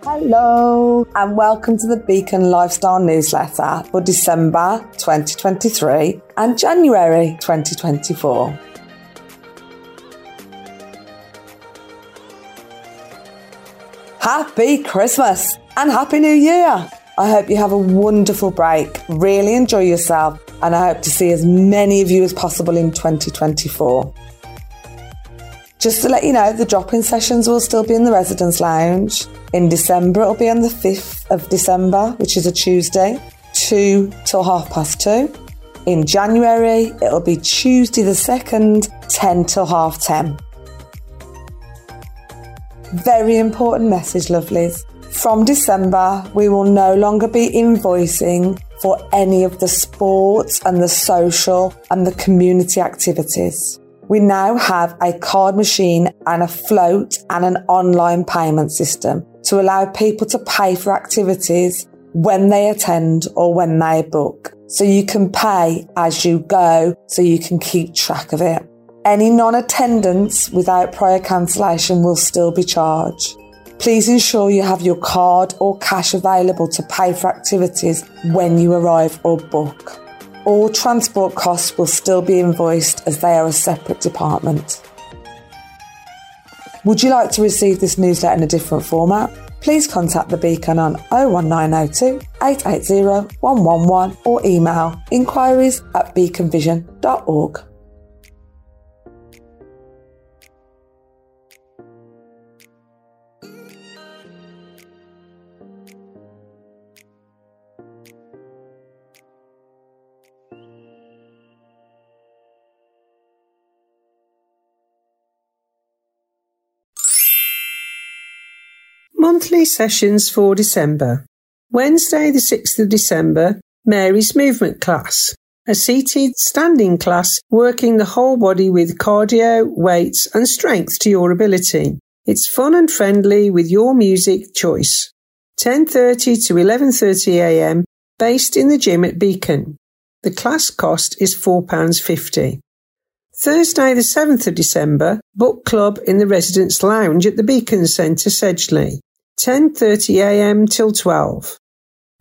Hello and welcome to the Beacon Lifestyle Newsletter for December 2023 and January 2024. Happy Christmas and Happy New Year! I hope you have a wonderful break, really enjoy yourself, and I hope to see as many of you as possible in 2024. Just to let you know, the drop-in sessions will still be in the Residence Lounge. In December, it'll be on the 5th of December, which is a Tuesday, 2 till 2:30. In January, it'll be Tuesday the 2nd, 10 till 10:30. Very important message, lovelies. From December, we will no longer be invoicing for any of the sports and the social and the community activities. We now have a card machine and a float and an online payment system to allow people to pay for activities when they attend or when they book. So you can pay as you go, so you can keep track of it. Any non-attendance without prior cancellation will still be charged. Please ensure you have your card or cash available to pay for activities when you arrive or book. All transport costs will still be invoiced as they are a separate department. Would you like to receive this newsletter in a different format? Please contact the Beacon on 01902 880 111 or email inquiries@beaconvision.org. Monthly sessions for December. Wednesday the 6th of December, Mary's Movement Class, a seated standing class working the whole body with cardio, weights and strength to your ability. It's fun and friendly with your music choice. 10:30 to 11:30 a.m. based in the gym at Beacon. The class cost is £4.50. Thursday the 7th of December, book club in the Residence Lounge at the Beacon Centre, Sedgley. 10:30 a.m. till 12.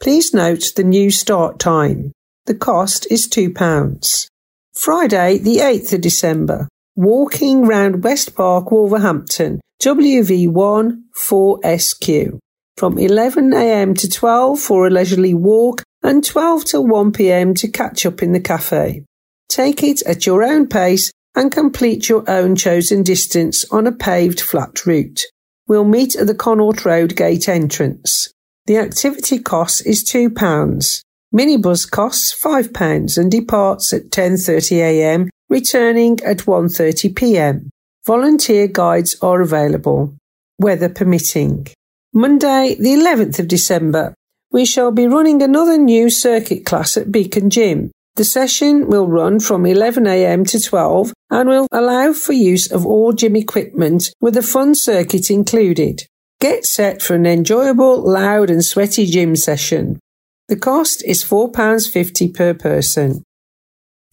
Please note the new start time. The cost is £2. Friday the 8th of December, walking round West Park, Wolverhampton, WV1 4SQ. From 11 a.m. to 12 for a leisurely walk and 12 till 1 p.m. to catch up in the cafe. Take it at your own pace and complete your own chosen distance on a paved flat route. We'll meet at the Connaught Road gate entrance. The activity cost is £2. Minibus costs £5 and departs at 10:30 a.m, returning at 1:30 p.m. Volunteer guides are available, weather permitting. Monday, the 11th of December. We shall be running another new circuit class at Beacon Gym. The session will run from 11 a.m. to 12 and will allow for use of all gym equipment with a fun circuit included. Get set for an enjoyable, loud and sweaty gym session. The cost is £4.50 per person.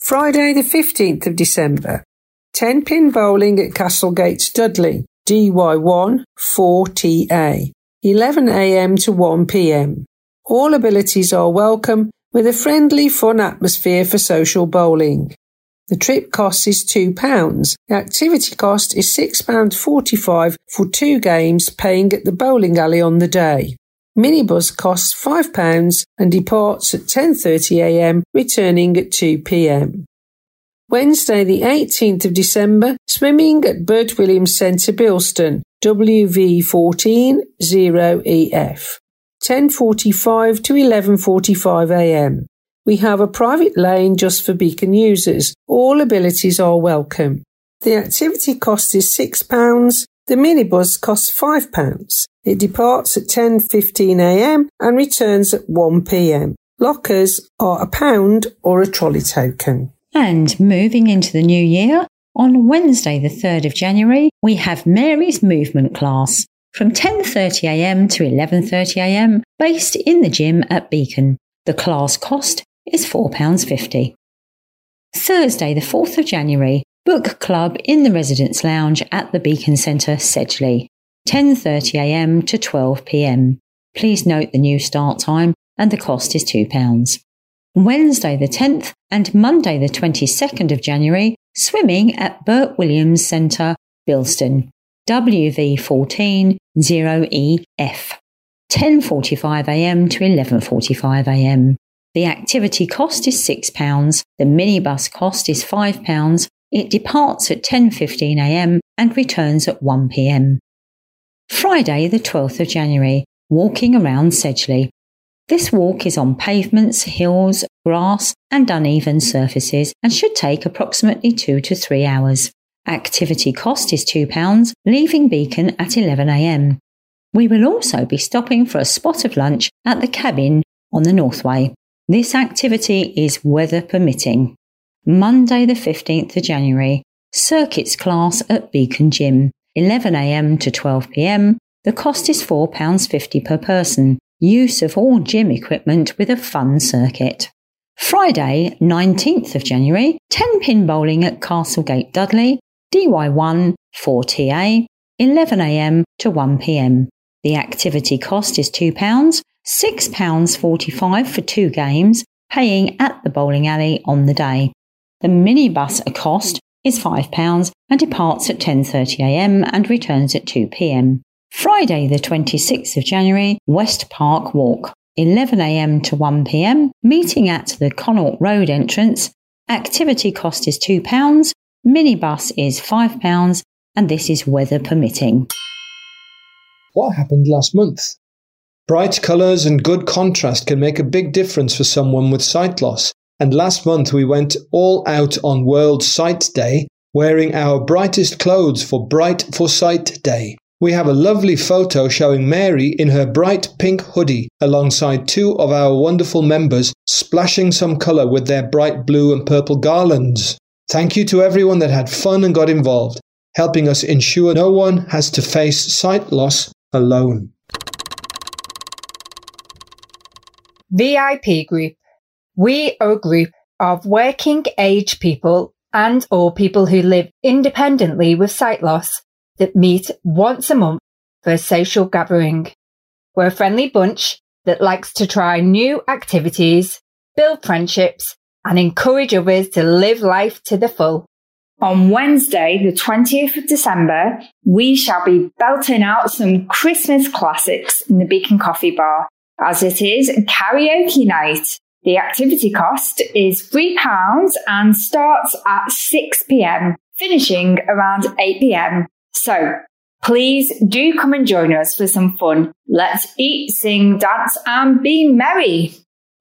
Friday the 15th of December. 10-pin bowling at Castlegate, Dudley, DY1 4TA, 11 a.m. to 1 p.m. All abilities are welcome, with a friendly, fun atmosphere for social bowling. The trip cost is £2. The activity cost is £6.45 for 2 games, paying at the bowling alley on the day. Minibus costs £5 and departs at 10:30 a.m, returning at 2 p.m. Wednesday the 18th of December, swimming at Bert Williams Centre, Bilston, WV14 0EF. 10:45 to 11:45 a.m. We have a private lane just for Beacon users. All abilities are welcome. The activity cost is £6. The minibus costs £5. It departs at 10:15 a.m. and returns at 1 p.m. Lockers are £1 or a trolley token. And moving into the new year, on Wednesday the 3rd of January, we have Mary's Movement Class, from 10:30 a.m. to 11:30 a.m, based in the gym at Beacon. The class cost is £4.50. Thursday, the 4th of January, book club in the Residence Lounge at the Beacon Centre, Sedgley, 10:30 a.m. to 12 p.m. Please note the new start time and the cost is £2. Wednesday, the 10th and Monday, the 22nd of January, swimming at Bert Williams Centre, Bilston, WV14 0EF, 10:45 a.m. to 11:45 a.m. The activity cost is £6. The minibus cost is £5. It departs at 10:15 a.m. and returns at 1 p.m. Friday, the 12th of January, walking around Sedgley. This walk is on pavements, hills, grass and uneven surfaces and should take approximately 2 to 3 hours. Activity cost is £2, leaving Beacon at 11 a.m. We will also be stopping for a spot of lunch at the cabin on the Northway. This activity is weather permitting. Monday the 15th of January, circuits class at Beacon Gym, 11 a.m. to 12 p.m. The cost is £4.50 per person. Use of all gym equipment with a fun circuit. Friday 19th of January, 10-pin bowling at Castlegate, Dudley, DY1 4TA, 11 a.m. to 1 p.m. The activity cost is £2, £6.45 for 2 games, paying at the bowling alley on the day. The minibus cost is £5 and departs at 10:30 a.m. and returns at 2 p.m. Friday the 26th of January, West Park Walk, 11 a.m. to 1 p.m, meeting at the Connaught Road entrance. Activity cost is £2, minibus is £5, and this is weather permitting. What happened last month? Bright colours and good contrast can make a big difference for someone with sight loss, and last month we went all out on World Sight Day, wearing our brightest clothes for Bright for Sight Day. We have a lovely photo showing Mary in her bright pink hoodie alongside two of our wonderful members splashing some colour with their bright blue and purple garlands. Thank you to everyone that had fun and got involved, helping us ensure no one has to face sight loss alone. VIP Group. We are a group of working age people and or people who live independently with sight loss that meet once a month for a social gathering. We're a friendly bunch that likes to try new activities, build friendships and encourage others to live life to the full. On Wednesday, the 20th of December, we shall be belting out some Christmas classics in the Beacon Coffee Bar, as it is karaoke night. The activity cost is £3 and starts at 6 p.m, finishing around 8 p.m. So, please do come and join us for some fun. Let's eat, sing, dance and be merry.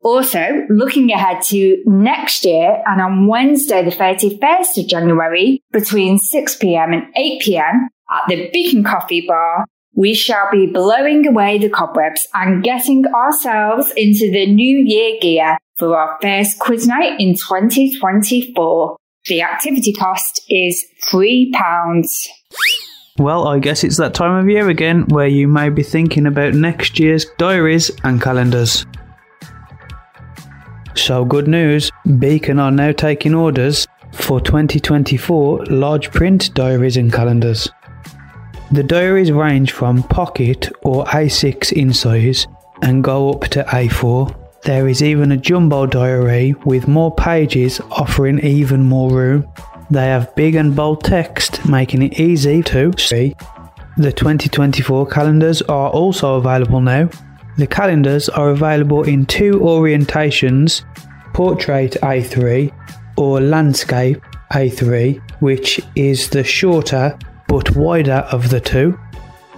Also, looking ahead to next year and on Wednesday the 31st of January, between 6 p.m. and 8 p.m, at the Beacon Coffee Bar, we shall be blowing away the cobwebs and getting ourselves into the new year gear for our first quiz night in 2024. The activity cost is £3. Well, I guess it's that time of year again where you may be thinking about next year's diaries and calendars. So good news, Beacon are now taking orders for 2024 large print diaries and calendars. The diaries range from pocket or A6 in size and go up to A4. There is even a jumbo diary with more pages offering even more room. They have big and bold text, making it easy to see. The 2024 calendars are also available now. The calendars are available in two orientations, Portrait A3 or Landscape A3, which is the shorter but wider of the two.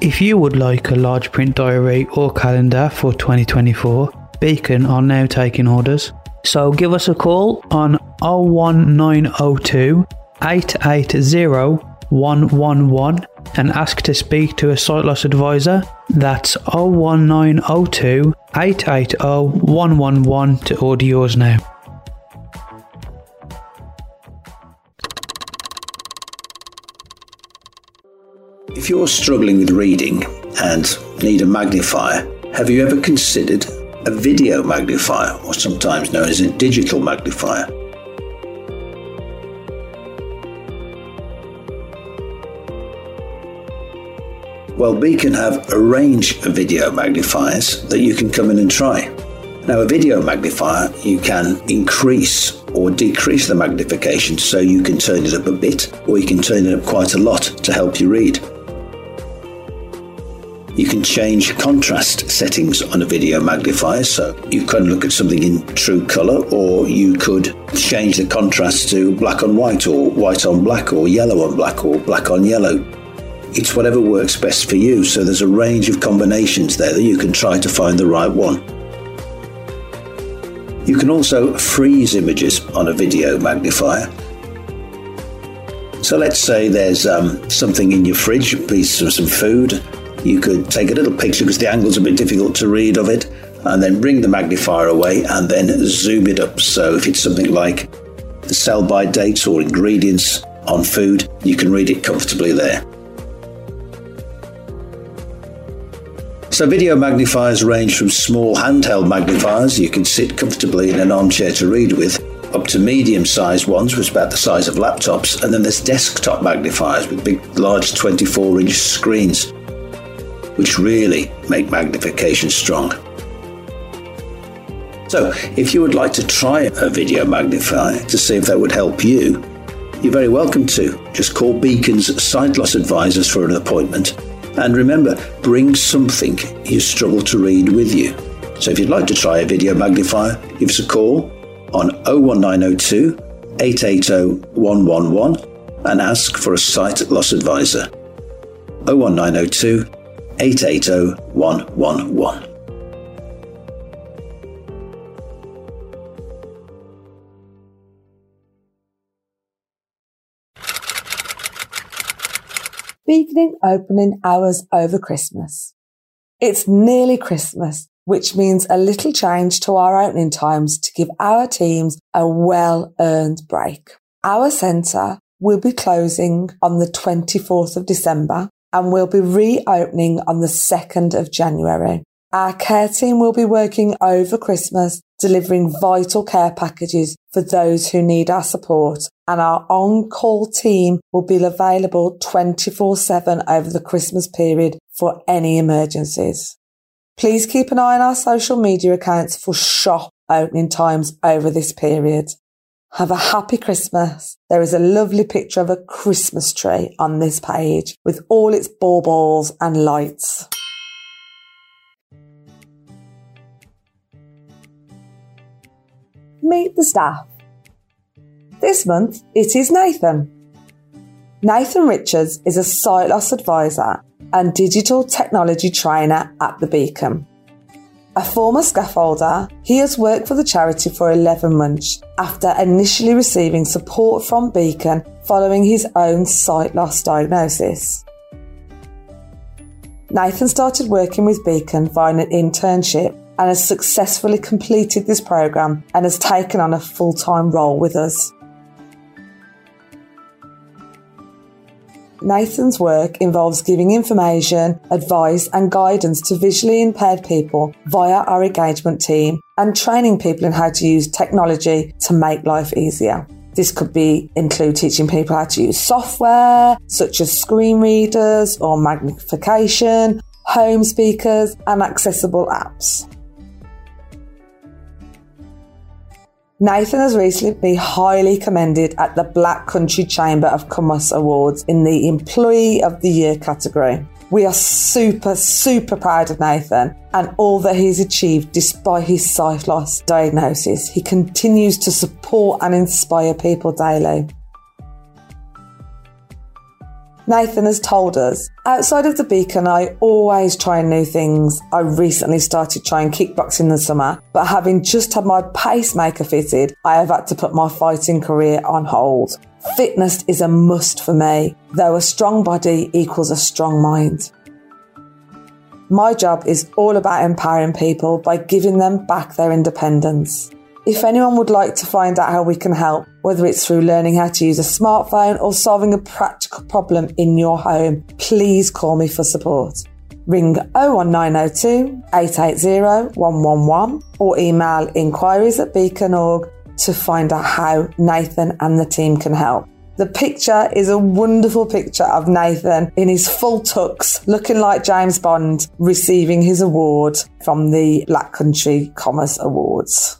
If you would like a large print diary or calendar for 2024, Beacon are now taking orders. So give us a call on 01902 880 111 and ask to speak to a sight loss advisor. That's 01902 880 111 to order yours now. If you're struggling with reading and need a magnifier, have you ever considered a video magnifier, or sometimes known as a digital magnifier? Well, Beacon have a range of video magnifiers that you can come in and try. Now, a video magnifier, you can increase or decrease the magnification, so you can turn it up a bit or you can turn it up quite a lot to help you read. You can change contrast settings on a video magnifier, so you can look at something in true colour, or you could change the contrast to black on white or white on black or yellow on black or black on yellow. It's whatever works best for you, so there's a range of combinations there that you can try to find the right one. You can also freeze images on a video magnifier. So let's say there's something in your fridge, a piece of some food. You could take a little picture because the angle's a bit difficult to read of it, and then bring the magnifier away and then zoom it up. So if it's something like the sell-by dates or ingredients on food, you can read it comfortably there. So video magnifiers range from small handheld magnifiers you can sit comfortably in an armchair to read with, up to medium-sized ones, which is about the size of laptops, and then there's desktop magnifiers with big, large 24-inch screens, which really make magnification strong. So if you would like to try a video magnifier to see if that would help you, you're very welcome to. Just call Beacon's sight loss advisors for an appointment. And remember, bring something you struggle to read with you. So if you'd like to try a video magnifier, give us a call on 01902 880 111 and ask for a sight loss advisor. 01902 880 111. evening opening hours over Christmas. It's nearly Christmas, which means a little change to our opening times to give our teams a well-earned break. Our centre will be closing on the 24th of December and will be reopening on the 2nd of January. Our care team will be working over Christmas, delivering vital care packages for those who need our support, and our on-call team will be available 24/7 over the Christmas period for any emergencies. Please keep an eye on our social media accounts for shop opening times over this period. Have a happy Christmas. There is a lovely picture of a Christmas tree on this page with all its baubles and lights. Meet the staff. This month it is Nathan. Nathan Richards is a sight loss advisor and digital technology trainer at the Beacon. A former scaffolder, he has worked for the charity for 11 months after initially receiving support from Beacon following his own sight loss diagnosis. Nathan started working with Beacon via an internship and has successfully completed this programme and has taken on a full-time role with us. Nathan's work involves giving information, advice and guidance to visually impaired people via our engagement team and training people in how to use technology to make life easier. This could include teaching people how to use software such as screen readers or magnification, home speakers and accessible apps. Nathan has recently been highly commended at the Black Country Chamber of Commerce Awards in the Employee of the Year category. We are super proud of Nathan and all that he's achieved despite his sight loss diagnosis. He continues to support and inspire people daily. Nathan has told us, outside of the Beacon, I always try new things. I recently started trying kickboxing in the summer, but having just had my pacemaker fitted, I have had to put my fighting career on hold. Fitness is a must for me, though a strong body equals a strong mind. My job is all about empowering people by giving them back their independence. If anyone would like to find out how we can help, whether it's through learning how to use a smartphone or solving a practical problem in your home, please call me for support. Ring 01902 880 111 or email inquiries@beacon.org to find out how Nathan and the team can help. The picture is a wonderful picture of Nathan in his full tux, looking like James Bond, receiving his award from the Black Country Commerce Awards.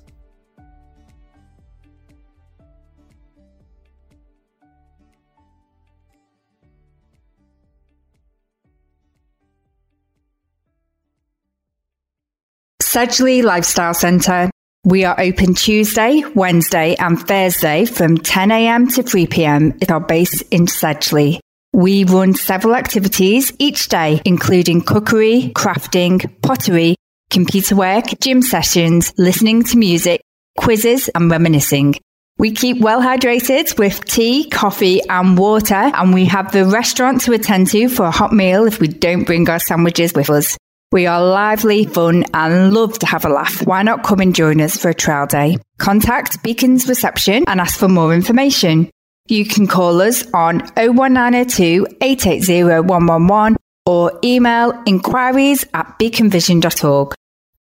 Sedgley Lifestyle Centre. We are open Tuesday, Wednesday and Thursday from 10 a.m. to 3 p.m. at our base in Sedgley. We run several activities each day, including cookery, crafting, pottery, computer work, gym sessions, listening to music, quizzes and reminiscing. We keep well hydrated with tea, coffee and water, and we have the restaurant to attend to for a hot meal if we don't bring our sandwiches with us. We are lively, fun and love to have a laugh. Why not come and join us for a trial day? Contact Beacon's reception and ask for more information. You can call us on 01902 880 111 or email inquiries@beaconvision.org.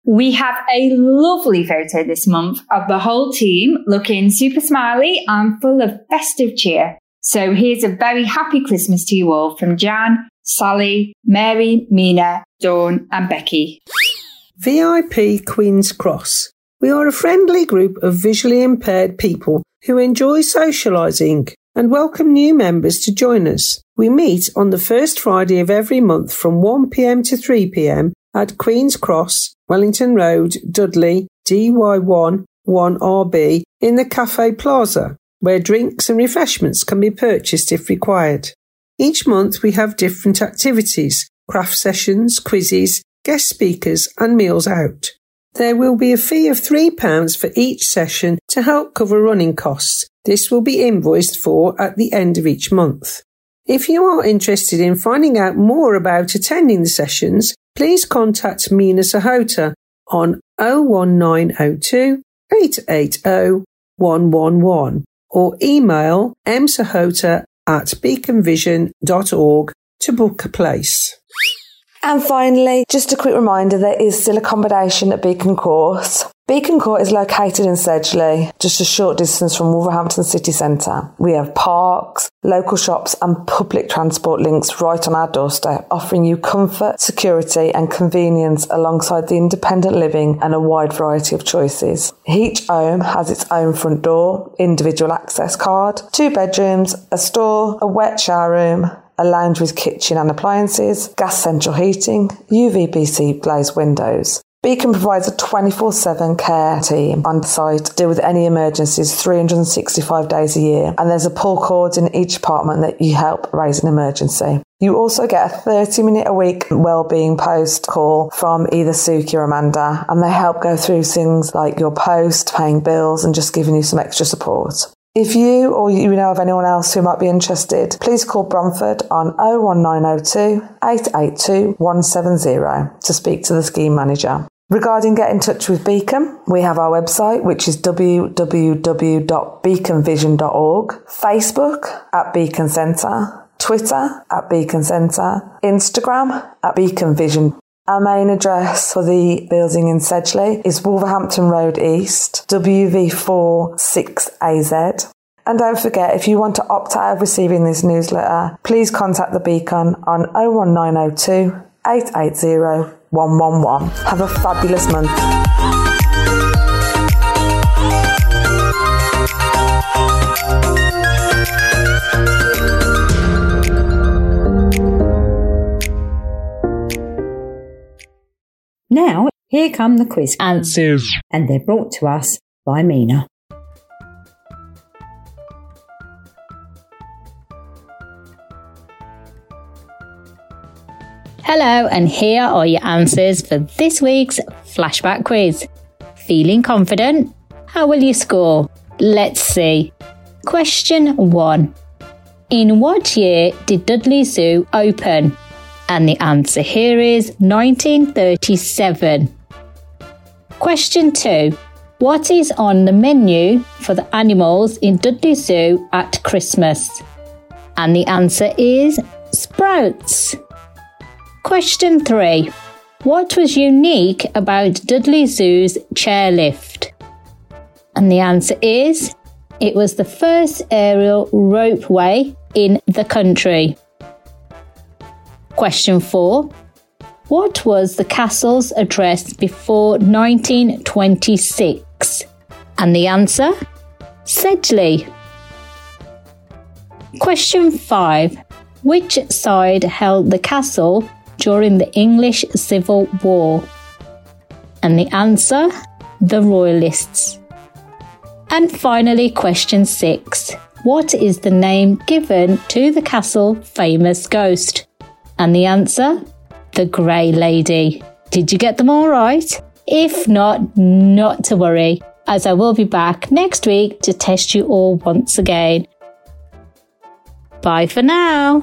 We have a lovely photo this month of the whole team looking super smiley and full of festive cheer. So here's a very happy Christmas to you all from Jan, Sally, Mary, Mina, Dawn and Becky. VIP Queen's Cross. We are a friendly group of visually impaired people who enjoy socialising and welcome new members to join us. We meet on the first Friday of every month from 1 p.m. to 3 p.m. at Queen's Cross, Wellington Road, Dudley, DY1 1RB in the Café Plaza, where drinks and refreshments can be purchased if required. Each month we have different activities, craft sessions, quizzes, guest speakers and meals out. There will be a fee of £3 for each session to help cover running costs. This will be invoiced for at the end of each month. If you are interested in finding out more about attending the sessions, please contact Mina Sahota on 01902 880 111 or email msahota@beaconvision.org to book a place. And finally, just a quick reminder, there is still accommodation at Beacon Court. Beacon Court is located in Sedgley, just a short distance from Wolverhampton city centre. We have parks, local shops and public transport links right on our doorstep, offering you comfort, security and convenience alongside the independent living and a wide variety of choices. Each home has its own front door, individual access card, 2 bedrooms, a store, a wet shower room, a lounge with kitchen and appliances, gas central heating, UVBC glazed windows. Beacon provides a 24/7 care team on site to deal with any emergencies 365 days a year, and there's a pull cord in each apartment that you help raise an emergency. You also get a 30-minute-a-week wellbeing post call from either Suki or Amanda, and they help go through things like your post, paying bills and just giving you some extra support. If you or you know of anyone else who might be interested, please call Bromford on 01902 882 170 to speak to the scheme manager. Regarding get in touch with Beacon, we have our website, which is www.beaconvision.org, Facebook at Beacon Centre, Twitter at Beacon Centre, Instagram at Beacon Vision. Our main address for the building in Sedgley is Wolverhampton Road East, WV46AZ. And don't forget, if you want to opt out of receiving this newsletter, please contact the Beacon on 01902 880 111. Have a fabulous month. Now, here come the quiz answers, and they're brought to us by Mina. Hello, and here are your answers for this week's flashback quiz. Feeling confident? How will you score? Let's see. Question 1. In what year did Dudley Zoo open? And the answer here is 1937. Question 2. What is on the menu for the animals in Dudley Zoo at Christmas? And the answer is sprouts. Question 3. What was unique about Dudley Zoo's chairlift? And the answer is it was the first aerial ropeway in the country. Question 4. What was the castle's address before 1926? And the answer? Sedgley. Question 5. Which side held the castle during the English Civil War? And the answer? The Royalists. And finally, question 6. What is the name given to the castle's famous ghost? And the answer? The Grey Lady. Did you get them all right? If not, not to worry, as I will be back next week to test you all once again. Bye for now.